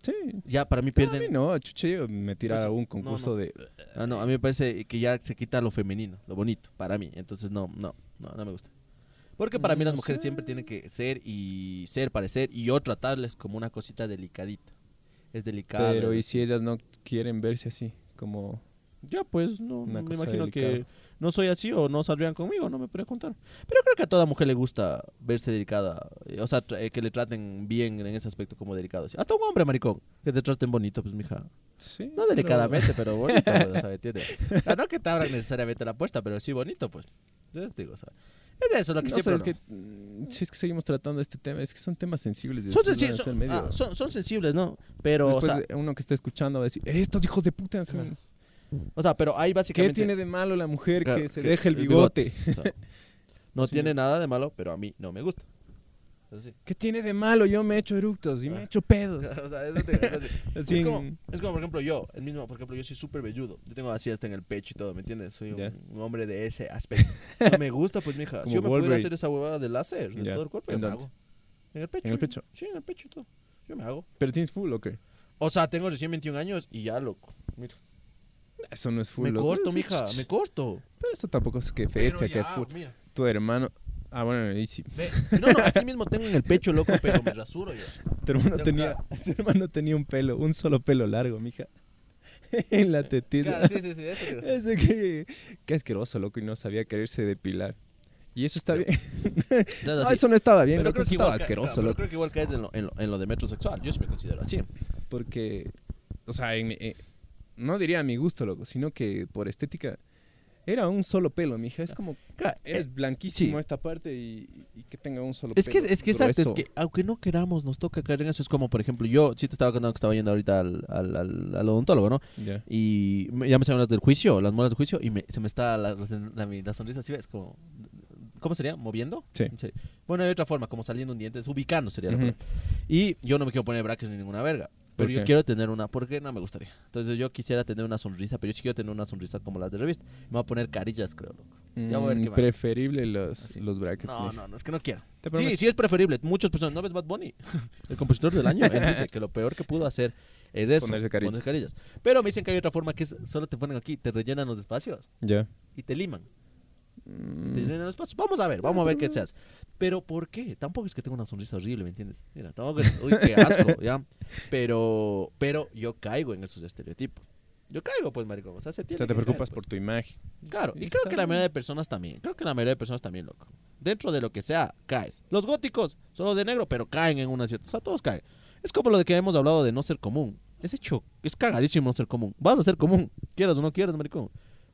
Sí. Ya, para mí pierden. No, a mí no, chuche, me tira un concurso no, no. de. Ah, no, a mí me parece que ya se quita lo femenino, lo bonito, para mí. Entonces, no, no, no, no me gusta. Porque para no mí las mujeres sé. siempre tienen que ser y ser, parecer y yo tratarles como una cosita delicadita. Es delicado. Pero, ¿y si ellas no quieren verse así? Como. Ya, pues, no, me imagino delicada. Que no soy así o no saldrían conmigo, no me podrían contar. Pero creo que a toda mujer le gusta verse delicada, o sea, tra- que le traten bien en ese aspecto como delicado. Hasta un hombre, maricón, que te traten bonito, pues, mija. Sí. No delicadamente, pero, pero bonito, pues, ¿sabes? ¿Entiendes? Ah, no que te abran necesariamente la puesta, pero sí bonito, pues. Yo te digo, ¿sabes? Es de eso lo que no, siempre... Es que, si es que seguimos tratando este tema, es que son temas sensibles. Son, sensi- son, medio... ah, son, son sensibles, ¿no? Pero, después, o sea... uno que está escuchando va a decir, estos hijos de puta hacen... Claro. O sea, pero ahí básicamente... ¿Qué tiene de malo la mujer claro, que se que deje el bigote? El bigote. O sea, no sí. tiene nada de malo, pero a mí no me gusta. Entonces, sí. ¿Qué tiene de malo? Yo me echo eructos y ah. me echo pedos. O sea, eso te, eso te, así. Es, como, es como, por ejemplo, yo. El mismo, por ejemplo, yo soy súper velludo. Yo tengo así hasta en el pecho y todo, ¿me entiendes? Soy un, yeah. un hombre de ese aspecto. No me gusta, pues, mija. Si yo me Wolverine. pudiera hacer esa huevada de láser de yeah. todo el cuerpo, yo me hago. ¿En el pecho? ¿En el pecho? Sí, en el pecho y todo. Yo me hago. ¿Pero tienes full o qué? O sea, tengo recién veintiún años y ya, loco. Mira. Eso no es full. Me corto, loco. mija, me corto. Pero eso tampoco es que feste, que es full. Mira. Tu hermano. Ah, bueno, y sí. No, no, así mismo tengo en el pecho, loco, pero me rasuro yo. Tu hermano, tenía, tu hermano tenía un pelo, un solo pelo largo, mija. En la tetita. Claro, sí, sí, sí, eso que Eso que. Qué asqueroso, loco, y no sabía quererse depilar. Y eso está bien. No, eso no estaba bien, pero loco, creo que estaba asqueroso, claro, loco. Pero creo que igual caes en lo, en lo, en lo de metrosexual. Yo sí me considero así. Porque. O sea, en. en no diría a mi gusto, loco, sino que por estética era un solo pelo, mija. Es como, claro, eres es, blanquísimo sí. esta parte y, y que tenga un solo es pelo. Que, es que exacto, es que aunque no queramos, nos toca caer en eso. Es como, por ejemplo, yo sí te estaba contando que estaba yendo ahorita al, al, al, al odontólogo, ¿no? Yeah. Y ya me salen las del juicio, las muelas del juicio, y me, se me está la, la, la sonrisa así, es como... ¿Cómo sería? ¿Moviendo? Sí. sí. Bueno, hay otra forma, como saliendo un diente, es ubicando sería uh-huh. la palabra. Y yo no me quiero poner brackets ni ninguna verga. Pero okay. yo quiero tener una, porque no me gustaría. Entonces yo quisiera tener una sonrisa, pero yo sí quiero tener una sonrisa como las de revista. Me voy a poner carillas, creo, loco. Mm, ya voy a ver qué más. Preferible los, los brackets. No, mija. no, no, es que no quiero. Sí, sí es preferible. Muchas personas, ¿no ves Bad Bunny? El compositor del año. Él dice que lo peor que pudo hacer es eso. Ponerse carillas. Ponerse carillas. Pero me dicen que hay otra forma que es, solo te ponen aquí, te rellenan los espacios. Ya. Yeah. Y te liman. Mm. Te llenan los pasos. Vamos a ver, vamos a ver qué se hace. Pero ¿por qué? Tampoco es que tenga una sonrisa horrible, ¿me entiendes? Mira, tampoco es, uy, qué asco, ¿ya? Pero, pero yo caigo en esos estereotipos. Yo caigo, pues, maricón. O sea, se tiene o sea te preocupas caer, pues. por tu imagen. Claro, y, y creo que la mayoría de personas también. Creo que la mayoría de personas también, loco. Dentro de lo que sea, caes. Los góticos, solo de negro, pero caen en una cierta. O sea, todos caen. Es como lo de que hemos hablado de no ser común. Es hecho, es cagadísimo no ser común. Vas a ser común, quieras o no quieras, maricón.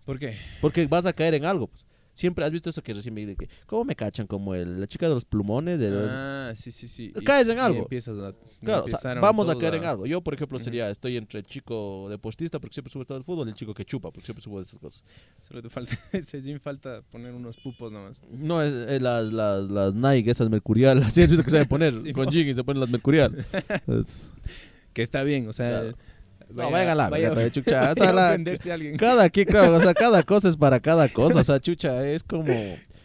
¿Por qué? Porque vas a caer en algo, pues. Siempre has visto eso que recién me dije, ¿cómo me cachan? Como el, la chica de los plumones. De los... Ah, sí, sí, sí. Caes en algo. Empiezas a, claro, o sea, vamos a caer a... en algo. Yo, por ejemplo, sería, uh-huh. estoy entre el chico deportista, porque siempre subo todo el fútbol, y el chico que chupa, porque siempre subo de esas cosas. Solo te falta, ese gym falta poner unos pupos nomás. No, es, es, las, las, las Nike, esas mercuriales, así es visto que se deben poner, sí, con jeans se ponen las mercuriales. Es... Que está bien, o sea... Claro. Vaya, no, vaya a la vaya, verga, chucha. O sea, la, a alguien. Cada, aquí, claro, o sea, cada cosa es para cada cosa. O sea, chucha, es como...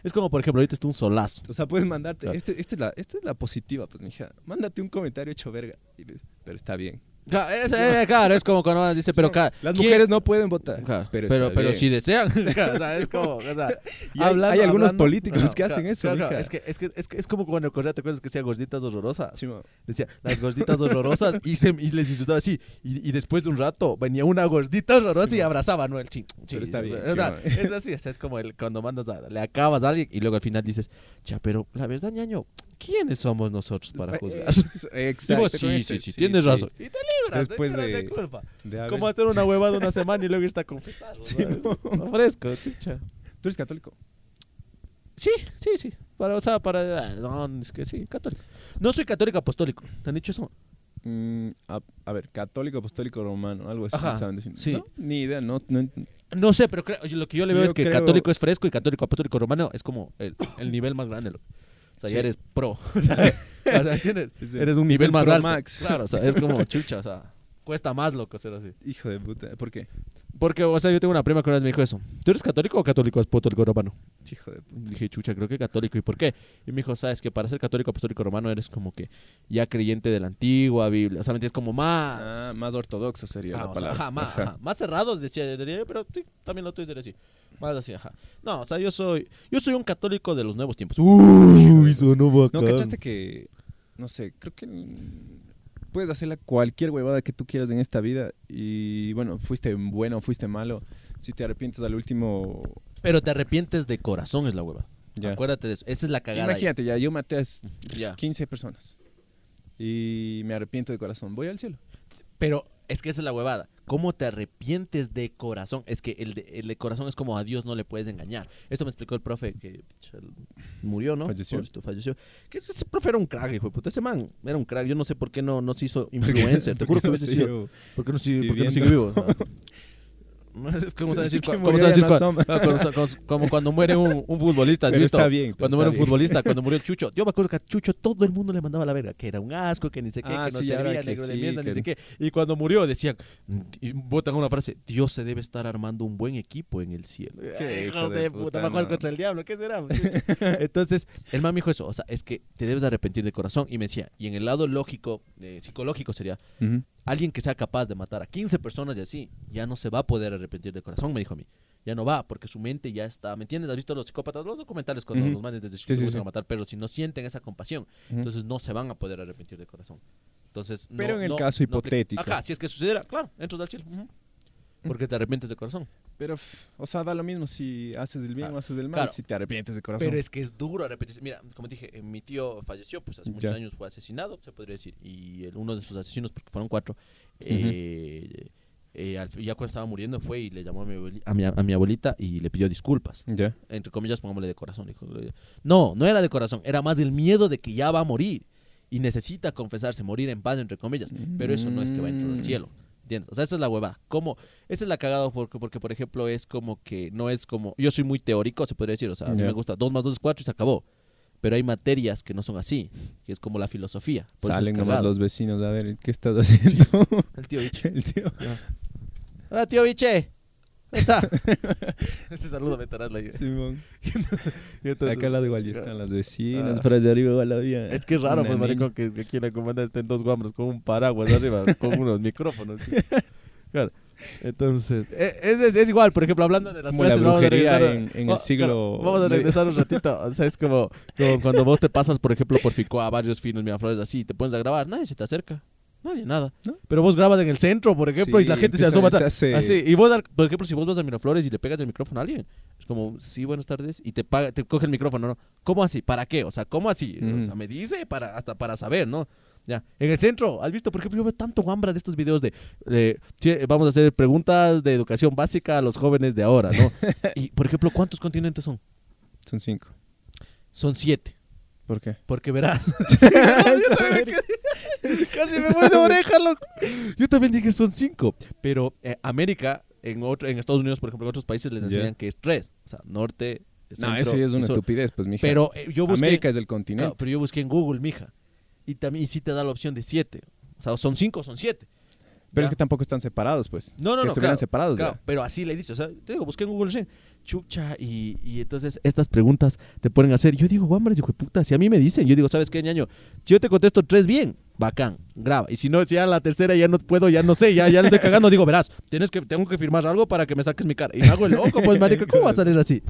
Es como, por ejemplo, ahorita está un solazo. O sea, puedes mandarte... Claro. Este, este es la, esta es la positiva, pues, mija. Mándate un comentario hecho verga. Y, pero está bien. Claro, es, es, claro, es como cuando dice, pero claro, las mujeres ¿quién? No pueden votar, claro, pero pero, pero sí desean. Claro, o sea, es como, o sea, y hay, hablando, hay algunos hablando, políticos no, que claro, hacen eso. Claro, es que es que es, que, es como cuando Correa, ¿te acuerdas que decía gorditas horrorosas? Sí, decía las gorditas horrorosas y, se, y les insultaba así y, y después de un rato venía una gordita horrorosa sí, y abrazaba, ¿no? El ching. Sí, está bien. Sí, o sea, sí, es así, o sea, es como el, cuando mandas a, le acabas a alguien y luego al final dices, "Ya, pero la verdad, ñaño, ¿quiénes somos nosotros para juzgar?" Exacto. Vos, sí, sí, sí, sí, tienes sí, razón. Sí. Y te libras, después te libras de, de culpa. De como hacer una huevada una semana y luego irte a confesar. Sí, no. No fresco, chicha. ¿Tú eres católico? Sí, sí, sí. Para, o sea, para... No, es que sí, católico. No soy católico apostólico. ¿Te han dicho eso? Mm, a, a ver, católico apostólico romano, algo así. Ajá, ¿saben decir? Sí. ¿No? Ni idea, no... no No sé, pero creo, lo que yo le veo yo es que creo... católico es fresco y católico apostólico romano es como el, el nivel más grande. Lo. O sea, sí, ya eres pro. O sea, ¿entiendes? Sí. Eres un nivel más alto. Max. Claro, o sea, es como chucha, o sea, cuesta más loco ser así. Hijo de puta, ¿por qué? Porque, o sea, yo tengo una prima que una vez me dijo eso. ¿Tú eres católico o católico apostólico romano? Hijo de puta. Dije, chucha, creo que católico. ¿Y por qué? Y me dijo, sabes que para ser católico apostólico romano eres como que ya creyente de la antigua Biblia. O sea, ¿entiendes? Como más... Ah, más ortodoxo sería ah, la palabra. Sea, ajá, más, ajá. Ajá, más cerrado, decía yo, pero sí, también lo tuyo sería así. Más así, ajá. No, o sea, yo soy yo soy un católico de los nuevos tiempos. Uy, sonó bacán. No, ¿cachaste que...? No sé, creo que... puedes hacerla cualquier huevada que tú quieras en esta vida y bueno, fuiste bueno, fuiste malo, si te arrepientes al último... Pero te arrepientes de corazón es la hueva. Ya. Acuérdate de eso, esa es la cagada. Imagínate ahí. Ya, yo maté a quince personas y me arrepiento de corazón, voy al cielo. Pero es que esa es la huevada. ¿Cómo te arrepientes de corazón? Es que el de, el de corazón es como a Dios no le puedes engañar. Esto me explicó el profe que murió, ¿no? Falleció. Por esto, falleció. Que ese profe era un crack, hijo de puta. Ese man era un crack. Yo no sé por qué no, no se hizo influencer. Te juro que hubiese sido. ¿Por qué no sigue vivo? ¿Cómo se va a decir? ¿Cómo se va a decir? Cuando, como cuando muere un, un futbolista, ¿has visto? Está bien. Cuando muere un futbolista, cuando murió Chucho. Yo me acuerdo que a Chucho todo el mundo le mandaba la verga, que era un asco, que ni sé qué, ah, que no sí, servía, negro sí, de mierda, que... ni sé qué. Y cuando murió decían, y botan una frase, Dios se debe estar armando un buen equipo en el cielo. Ay, hijo de puta, va a jugar contra el diablo, ¿qué será? Entonces, el man me dijo eso, o sea, es que te debes arrepentir de corazón. Y me decía, y en el lado lógico, eh, psicológico sería... Uh-huh. Alguien que sea capaz de matar a quince personas y así, ya no se va a poder arrepentir de corazón, me dijo a mí. Ya no va, porque su mente ya está, ¿me entiendes? ¿Has visto los psicópatas? Los documentales cuando uh-huh. los manes desde chiquitos sí, sí, sí. a matar perros y no sienten esa compasión. Uh-huh. Entonces no se van a poder arrepentir de corazón. Entonces, no, pero en el no, caso no hipotético. Aplica. Ajá, si es que sucediera, claro, entras al cielo. Uh-huh. Porque te arrepientes de corazón. Pero, o sea, da lo mismo si haces el bien claro. o haces el mal, claro. si te arrepientes de corazón. Pero es que es duro arrepentirse. Mira, como dije, mi tío falleció, pues hace muchos ya. años fue asesinado, se podría decir. Y el, uno de sus asesinos, porque fueron cuatro, uh-huh. eh, eh, al, ya cuando estaba muriendo fue y le llamó a mi, abueli, a mi, a mi abuelita y le pidió disculpas. Ya. Entre comillas, pongámosle de corazón. Dijo. No, no era de corazón, era más del miedo de que ya va a morir. Y necesita confesarse, morir en paz, entre comillas. Mm. Pero eso no es que va a entrar al cielo. ¿Entiendes? O sea, esa es la huevada. ¿Cómo? Esa es la cagada porque, porque, por ejemplo, es como que no es como... Yo soy muy teórico, se podría decir. O sea, yeah. a mí me gusta dos más dos es cuatro y se acabó. Pero hay materias que no son así, que es como la filosofía. Salen nomás los vecinos a ver, ¿qué estás haciendo? El tío Biche. El tío. Ah. Hola, tío Biche. Ahí está. Este saludo me tarás la idea. Simón. Entonces, acá al lado igual ya están las vecinas, ah. para allá arriba igual había. Es que es raro, pues, marico, que, que aquí en la comanda estén dos guambros con un paraguas arriba, con unos micrófonos. ¿Sí? Claro. Entonces, es, es, es igual, por ejemplo, hablando de las como clases, la brujería vamos a regresar, en, en el siglo... Claro, vamos a regresar un ratito, o sea, es como, como cuando vos te pasas, por ejemplo, por Ficoa, barrios finos, Miraflores, así, te pones a grabar, nadie se te acerca. Nadie, nada. ¿No? Pero vos grabas en el centro, por ejemplo, sí, y la gente se asoma. Se hace... Así. Y vos, por ejemplo, si vos vas a Miraflores y le pegas el micrófono a alguien, es como, sí, buenas tardes, y te paga, te coge el micrófono, ¿no? ¿Cómo así? ¿Para qué? O sea, ¿cómo así? Mm. O sea, me dice para hasta para saber, ¿no? Ya. En el centro, ¿has visto? Por ejemplo, yo veo tanto guambra de estos videos de, de, de vamos a hacer preguntas de educación básica a los jóvenes de ahora, ¿no? Y, por ejemplo, ¿cuántos continentes son? Son cinco. Son siete. ¿Por qué? Porque verás. Sí, no, yo también casi, casi me voy de oreja, loco. Yo también dije son cinco. Pero eh, América, en otro, en Estados Unidos, por ejemplo, en otros países les enseñan yeah. que es tres. O sea, norte, centro. No, eso ya es una sur. Estupidez, pues, mija. Pero eh, yo busqué. América es el continente. Claro, pero yo busqué en Google, mija. Y también y sí te da la opción de siete. O sea, son cinco o son siete. Pero ¿ya? Es que tampoco están separados, pues. No, no, que no. Que estuvieran claro, separados. Claro, pero así le dices, o sea, te digo, busqué en Google Sheet, chucha, y, y entonces estas preguntas te pueden hacer. Yo digo, guambres, hijo de puta, si a mí me dicen, yo digo, ¿sabes qué, ñaño? Si yo te contesto tres bien, bacán, graba. Y si no, si ya la tercera ya no puedo, ya no sé, ya, ya le estoy cagando, digo, verás, tienes que, tengo que firmar algo para que me saques mi cara. Y me hago el loco, pues, marica, ¿cómo va a salir así?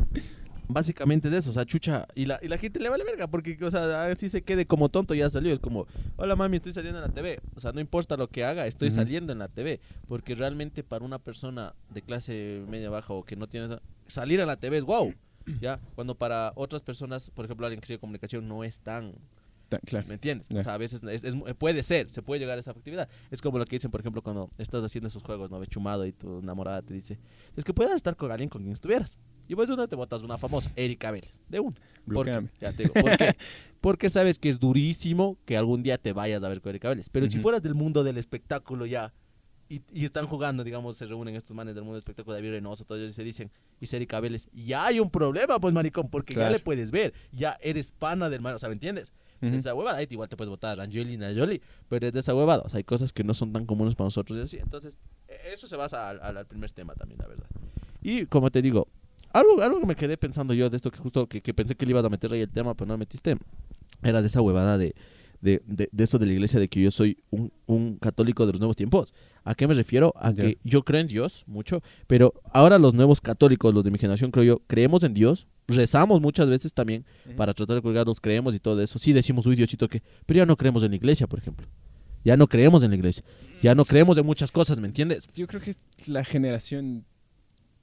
Básicamente es eso, o sea, chucha, y la, y la gente le vale verga, porque, o sea, así se quede como tonto, ya salió, es como, hola mami, estoy saliendo en la T V, o sea, no importa lo que haga, estoy uh-huh. saliendo en la T V, porque realmente para una persona de clase media baja o que no tiene, salir a la T V es wow, ya, cuando para otras personas, por ejemplo, alguien que sigue comunicación no es tan... Claro. ¿Me entiendes? Yeah. O sea, a veces es, es, puede ser, se puede llegar a esa actividad. Es como lo que dicen, por ejemplo, cuando estás haciendo esos juegos, ¿no? Ve chumado y tu enamorada te dice, es que puedas estar con alguien con quien estuvieras. Y vos de una te botas una famosa, Erika Vélez, de una. Porque, ya te digo, ¿por qué? Porque sabes que es durísimo que algún día te vayas a ver con Erika Vélez. Pero uh-huh. si fueras del mundo del espectáculo ya, y, y están jugando, digamos, se reúnen estos manes del mundo del espectáculo, David Renoso, todos ellos, y se dicen, y es Erika Vélez, ya hay un problema, pues, maricón, porque claro. ya le puedes ver, ya eres pana del man, o sea, ¿me entiendes? Uh-huh. Esa huevada, ahí igual te puedes votar Angelina Jolie, pero es de esa huevada, o sea, hay cosas que no son tan comunes para nosotros y así, entonces eso se basa al, al, al primer tema también, la verdad. Y como te digo, algo, algo que me quedé pensando yo de esto que justo que, que pensé que le ibas a meter ahí el tema, pero no lo metiste, era de esa huevada de, de, de, de eso de la iglesia, de que yo soy un, un católico de los nuevos tiempos. ¿A qué me refiero? A yeah. que yo creo en Dios mucho, pero ahora los nuevos católicos, los de mi generación, creo yo, creemos en Dios. Rezamos muchas veces también uh-huh. para tratar de colgarnos, creemos y todo eso. Sí decimos, uy, Diosito, que... Pero ya no creemos en la iglesia, por ejemplo. Ya no creemos en la iglesia. Ya no creemos en muchas cosas, ¿me entiendes? Yo creo que es la generación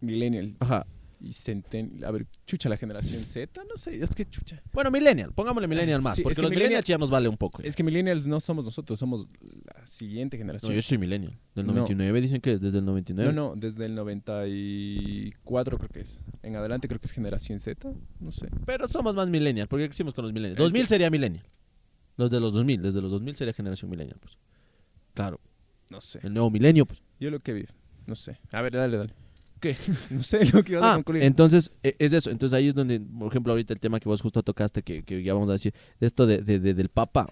millennial. Ajá. Y centen... A ver, chucha, la generación Z, no sé, es que chucha. Bueno, millennial, pongámosle millennial más, sí, porque es que los millennials ya nos vale un poco. Ya. Es que millennials no somos nosotros, somos la siguiente generación. No, yo soy millennial, del noventa y nueve, no. Dicen que es desde el noventa y nueve. No, no, desde el noventa y cuatro creo que es. En adelante creo que es generación Z, no sé. Pero somos más millennial, porque crecimos con los millennials. Es dos mil que... sería millennial. Los de los dos mil, desde los dos mil sería generación millennial, pues. Claro. No sé. El nuevo milenio, pues. Yo lo que vi, no sé. A ver, dale, dale. ¿Qué? No sé lo que ibas ah, a concluir. Entonces, es eso. Entonces, ahí es donde, por ejemplo, ahorita el tema que vos justo tocaste, que, que ya vamos a decir, de esto de, de, de, del Papa.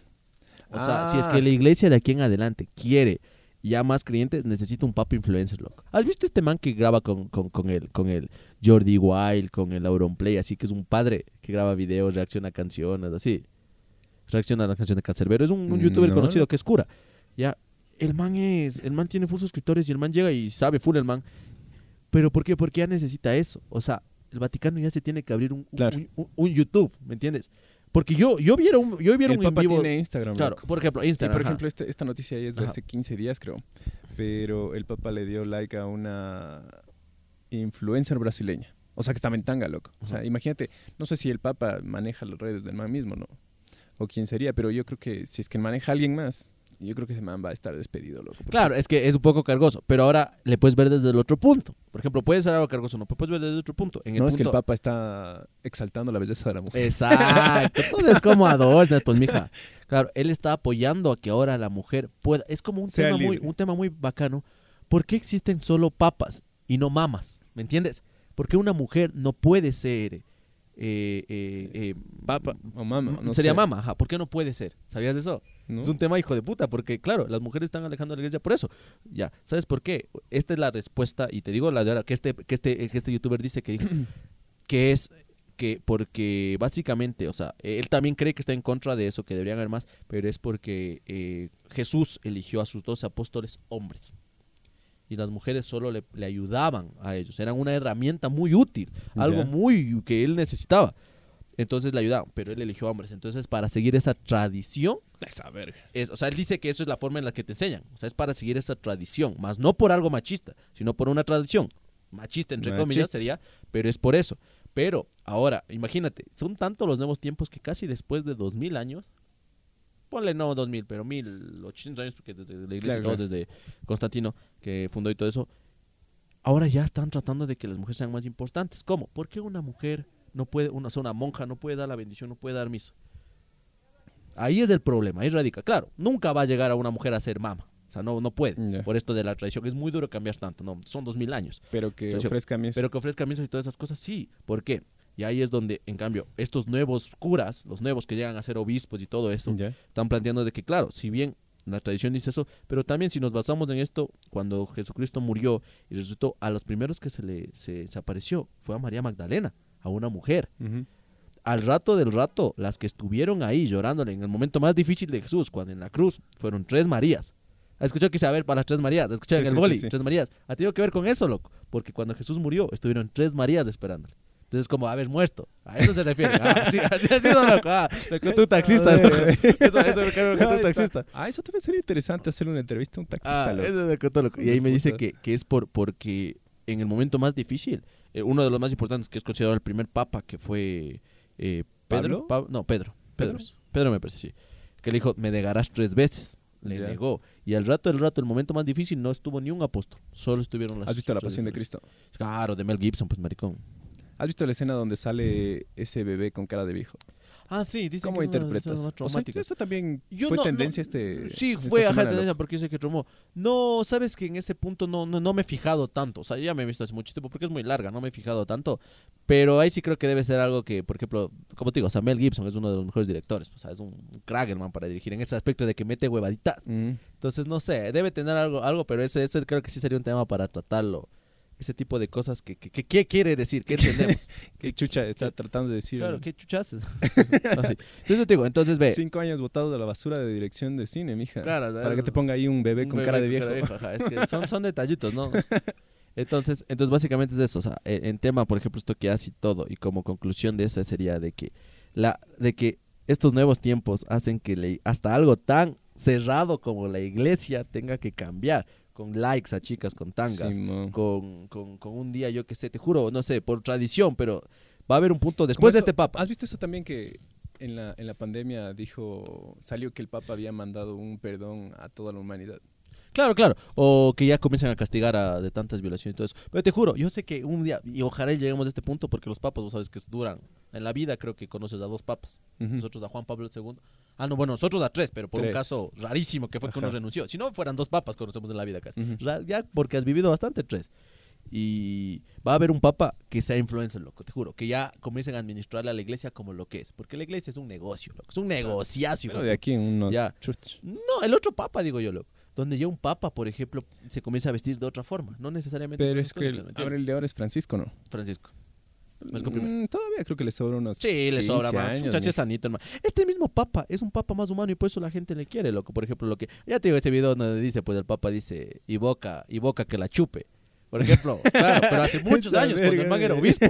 O ah. sea, si es que la iglesia de aquí en adelante quiere ya más creyentes, necesita un Papa influencer, loco. ¿Has visto este man que graba con, con, con, el, con el Jordi Wild, con el Auronplay? Así que es un padre que graba videos, reacciona a canciones, así. Reacciona a las canciones de Cancerbero. Es un, un youtuber no. conocido que es cura. Ya, el man es, el man tiene full suscriptores y el man llega y sabe full el man. ¿Pero por qué? Porque ya necesita eso. O sea, el Vaticano ya se tiene que abrir un, un, claro. un, un, un YouTube, ¿me entiendes? Porque yo, yo viera un, yo viera un Papa en vivo... tiene Instagram. Claro, loco. Por ejemplo, Instagram. Y por ajá. ejemplo, este, esta noticia es de ajá. hace quince días, creo. Pero el Papa le dio like a una influencer brasileña. O sea, que está mentanga, loco. O sea, ajá. imagínate, no sé si el Papa maneja las redes del man mismo, ¿no? O quién sería, pero yo creo que si es que maneja a alguien más... Yo creo que ese man va a estar despedido, loco. Claro, es que es un poco cargoso, pero ahora le puedes ver desde el otro punto. Por ejemplo, puede ser algo cargoso, no, pero puedes ver desde el otro punto. En el no, punto... es que el Papa está exaltando la belleza de la mujer. Exacto. Todo es como adornas, pues, mija. Claro, él está apoyando a que ahora la mujer pueda... Es como un, tema muy, un tema muy bacano. ¿Por qué existen solo papas y no mamas? ¿Me entiendes? Porque una mujer no puede ser... Eh, eh, eh, papa o mama, no sería sé. Mama, ajá. ¿Por qué no puede ser? ¿Sabías de eso? No. Es un tema hijo de puta, porque claro, las mujeres están alejando a la iglesia por eso. Ya, ¿sabes por qué? Esta es la respuesta, y te digo la de ahora, que este, que este, que este youtuber dice que dijo, que es que porque básicamente, o sea, él también cree que está en contra de eso, que deberían haber más, pero es porque eh, Jesús eligió a sus doce apóstoles hombres. Y las mujeres solo le, le ayudaban a ellos. Eran una herramienta muy útil. Algo yeah. muy que él necesitaba. Entonces le ayudaban, pero él eligió hombres. Entonces para seguir esa tradición... Esa verga. Es, o sea, él dice que eso es la forma en la que te enseñan. O sea, es para seguir esa tradición. Más no por algo machista, sino por una tradición. Machista, entre machista. comillas, sería. Pero es por eso. Pero ahora, imagínate, son tantos los nuevos tiempos que casi después de dos mil años... Ponle no dos mil, pero mil ochocientos años, porque desde la iglesia, claro, todo, claro. desde Constantino, que fundó y todo eso, ahora ya están tratando de que las mujeres sean más importantes. ¿Cómo? ¿Por qué una mujer no puede, una, o sea, una monja no puede dar la bendición, no puede dar misa? Ahí es el problema, ahí radica. Claro, nunca va a llegar a una mujer a ser mama. O sea, no, no puede. Yeah. Por esto de la tradición, es muy duro cambiar tanto. No, son dos mil años. Pero que tradición, ofrezca misa. Pero que ofrezca misa y todas esas cosas, sí. ¿Por qué? Y ahí es donde, en cambio, estos nuevos curas, los nuevos que llegan a ser obispos y todo eso, yeah. están planteando de que, claro, si bien la tradición dice eso, pero también si nos basamos en esto, cuando Jesucristo murió y resucitó, a los primeros que se le se, se apareció fue a María Magdalena, a una mujer. Uh-huh. Al rato del rato, las que estuvieron ahí llorándole en el momento más difícil de Jesús, cuando en la cruz, fueron tres Marías. ¿Has escuchado que se va a ver para las tres Marías? ¿Has escuchado sí, en el sí, boli? Sí, sí. Tres Marías. Ha tenido que ver con eso, loco. Porque cuando Jesús murió, estuvieron tres Marías esperándole. Entonces, como, haber muerto. A eso se refiere. Ah, sí, así ha sido, loco. Ah, lo que tú taxista, loco. Eso, eso me cae, lo que tú taxista. Ah, eso también sería interesante, hacer una entrevista a un taxista, ah, loco. Eso me contó, loco. Y ahí me dice que, que es por porque en el momento más difícil, eh, uno de los más importantes, que es considerado el primer papa, que fue... Eh, Pedro, pa- no, Pedro, Pedro, Pedro, Pedro me parece, sí, que le dijo, me negarás tres veces, le yeah. negó, y al rato, el rato, el momento más difícil, no estuvo ni un apóstol, solo estuvieron las... ¿Has visto la Pasión de Cristo? Claro, de Mel Gibson, pues maricón. ¿Has visto la escena donde sale ese bebé con cara de viejo? Ah, sí, dicen ¿Cómo que interpretas? Una, o sea, eso también yo fue no, tendencia no, este... Sí, fue ajá, semana, tendencia, porque dice que tromó. No, sabes que en ese punto no, no, no me he fijado tanto. O sea, ya me he visto hace mucho tiempo, porque es muy larga, no me he fijado tanto. Pero ahí sí creo que debe ser algo que, por ejemplo, como te digo, o sea, Mel Gibson es uno de los mejores directores. O sea, es un crack, man, para dirigir en ese aspecto de que mete huevaditas. Mm. Entonces, no sé, debe tener algo, algo pero ese, ese creo que sí sería un tema para tratarlo. Ese tipo de cosas que, que, que, ¿qué quiere decir? ¿Qué entendemos? ¿Qué chucha está ¿Qué? tratando de decir? Claro, ¿no? ¿Qué chuchas? No, sí. Entonces te digo, entonces ve. Cinco años botados de la basura de dirección de cine, mija. Claro. Para es, que te ponga ahí un bebé un con bebé cara de viejo. Cara de viejo. Ajá, es que son, son detallitos, ¿no? Entonces, entonces básicamente es eso. O sea, en tema, por ejemplo, esto que hace y todo, y como conclusión de esa sería de que, la, de que estos nuevos tiempos hacen que le, hasta algo tan cerrado como la iglesia tenga que cambiar. Con likes a chicas, con tangas, sí, con, con, con un día, yo qué sé, te juro, no sé, por tradición, pero va a haber un punto después de este Papa. ¿Has visto eso también que en la, en la pandemia dijo, salió que el Papa había mandado un perdón a toda la humanidad? Claro, claro, o que ya comienzan a castigar a, de tantas violaciones y todo eso. Pero te juro, yo sé que un día, y ojalá lleguemos a este punto, porque los papas, vos sabes que duran. En la vida creo que conoces a dos papas. Uh-huh. Nosotros a Juan Pablo segundo. Ah, no, bueno, nosotros a tres, pero por tres. Un caso rarísimo que fue que uno renunció. Si no, fueran dos papas conocemos en la vida casi. Uh-huh. Ya porque has vivido bastante tres. Y va a haber un papa que sea influencer, loco, te juro. Que ya comiencen a administrarle a la iglesia como lo que es. Porque la iglesia es un negocio, loco. Es un negociazo. Pero de aquí unos... Ya. No, el otro papa, digo yo, loco. Donde ya un papa, por ejemplo, se comienza a vestir de otra forma. No necesariamente... Pero es que el, ahora el de ahora es Francisco, ¿no? Francisco. Mm, todavía creo que le sobra unos sí, le sobra más. Muchachos sanito, hermano. Este mismo papa es un papa más humano y por eso la gente le quiere, loco. Por ejemplo, lo que... Ya te digo ese video donde dice, pues el papa dice, y boca, y boca que la chupe. Por ejemplo, claro, pero hace muchos años, cuando el man era obispo.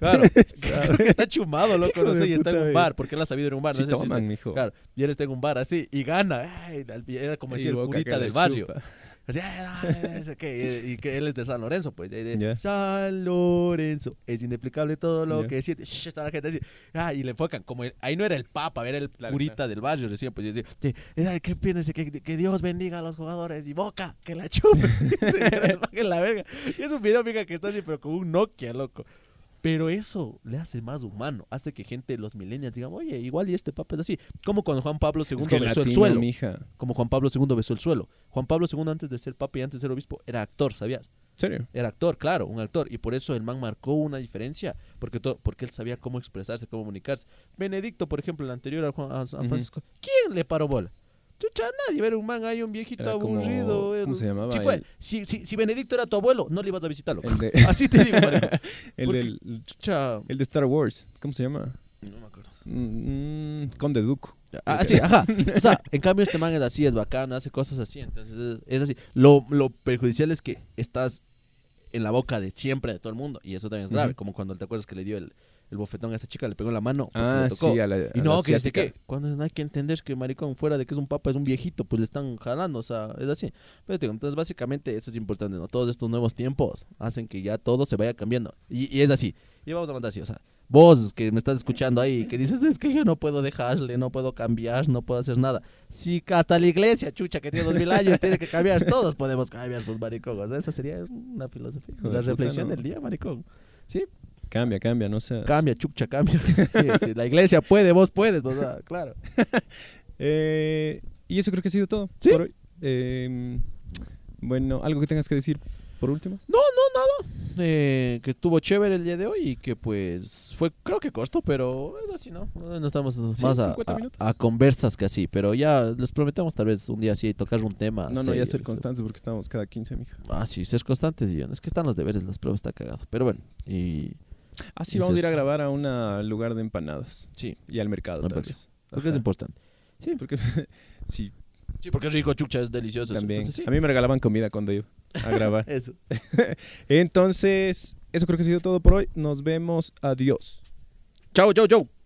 Claro, claro, que está chumado, loco, no sé, y está en un bar, porque él ha sabido en un bar. Sí, no sé toman, si está, mijo. Claro, y él está en un bar así, y gana. Ay, era como decir el curita del barrio. Así, ay, ay, ay, okay, y que él es de San Lorenzo, pues. De, de, yeah. San Lorenzo, es inexplicable todo lo yeah. que siente. Shh, toda la gente así. Ah, y le enfocan, como el, ahí no era el papa, era el claro, curita claro. del barrio, decían, pues. Decía, ay, ¿qué piensas? Que, que Dios bendiga a los jugadores y boca, que la chupen. Que la verga. Y es un video, amiga, que está así, pero con un Nokia, loco. Pero eso le hace más humano, hace que gente, los millennials, digan, oye, igual y este papa es así. Como cuando Juan Pablo segundo es que besó latino, el suelo. Mija. Como Juan Pablo segundo besó el suelo. Juan Pablo segundo, antes de ser papa y antes de ser obispo, era actor, ¿sabías? ¿Serio? Era actor, claro, un actor. Y por eso el man marcó una diferencia, porque, todo, porque él sabía cómo expresarse, cómo comunicarse. Benedicto, por ejemplo, el anterior a, Juan, a, a Francisco, uh-huh. ¿quién le paró bola? Chucha, nadie, era un man ahí, un viejito era aburrido. Como, ¿Cómo se llamaba? Si, fue, si, si, si Benedicto era tu abuelo, no le ibas a visitarlo. De... Así te digo, Mario. El, porque, del, chucha... el de Star Wars, ¿cómo se llama? No me acuerdo. Mm, Conde Duco. Ah, sí, ajá. O sea, en cambio este man es así, es bacano, hace cosas así, entonces es, es así. Lo, lo perjudicial es que estás en la boca de siempre, de todo el mundo, y eso también es grave, uh-huh. como cuando te acuerdas que le dio el... El bofetón a esa chica, le pegó en la mano. Ah, tocó. Sí, a la a Y no, que que cuando no hay que entender que maricón, fuera de que es un papa, es un viejito, pues le están jalando, o sea, es así. Pero digo, entonces básicamente eso es importante, ¿no? Todos estos nuevos tiempos hacen que ya todo se vaya cambiando. Y, y es así. Y vamos a mandar así, o sea, vos que me estás escuchando ahí, que dices, es que yo no puedo dejarle, no puedo cambiar, no puedo hacer nada. Sí, hasta la iglesia, chucha, que tiene dos mil años, tiene que cambiar. Todos podemos cambiar, pues, maricón. O sea, esa sería una filosofía, la puta, reflexión no. del día, maricón. Sí. Cambia, cambia, no sé. Cambia, chucha, cambia. Sí, sí, la iglesia puede, vos puedes, vos, ah, claro. eh, y eso creo que ha sido todo. ¿Sí? Por hoy. Eh, bueno, algo que tengas que decir por último? No, no, nada. Eh, que estuvo chévere el día de hoy y que pues fue, creo que corto, pero es así, ¿no? No estamos sí, más a, a, a conversas que así, pero ya les prometemos tal vez un día así tocar un tema. No, no, serio, ya ser constantes porque estamos cada quince, mija. Ah, sí, ser constantes, Dion. Es que están los deberes, las pruebas, está cagado. Pero bueno, y... Ah, sí, vamos a ir a grabar a un lugar de empanadas. Sí. Y al mercado, no, tal vez. Porque es importante. Sí, porque... sí. Sí, porque es rico, chucha, es delicioso. También. Entonces, sí. A mí me regalaban comida cuando iba a grabar. Eso. Entonces, eso creo que ha sido todo por hoy. Nos vemos. Adiós. Chau, chau, chau.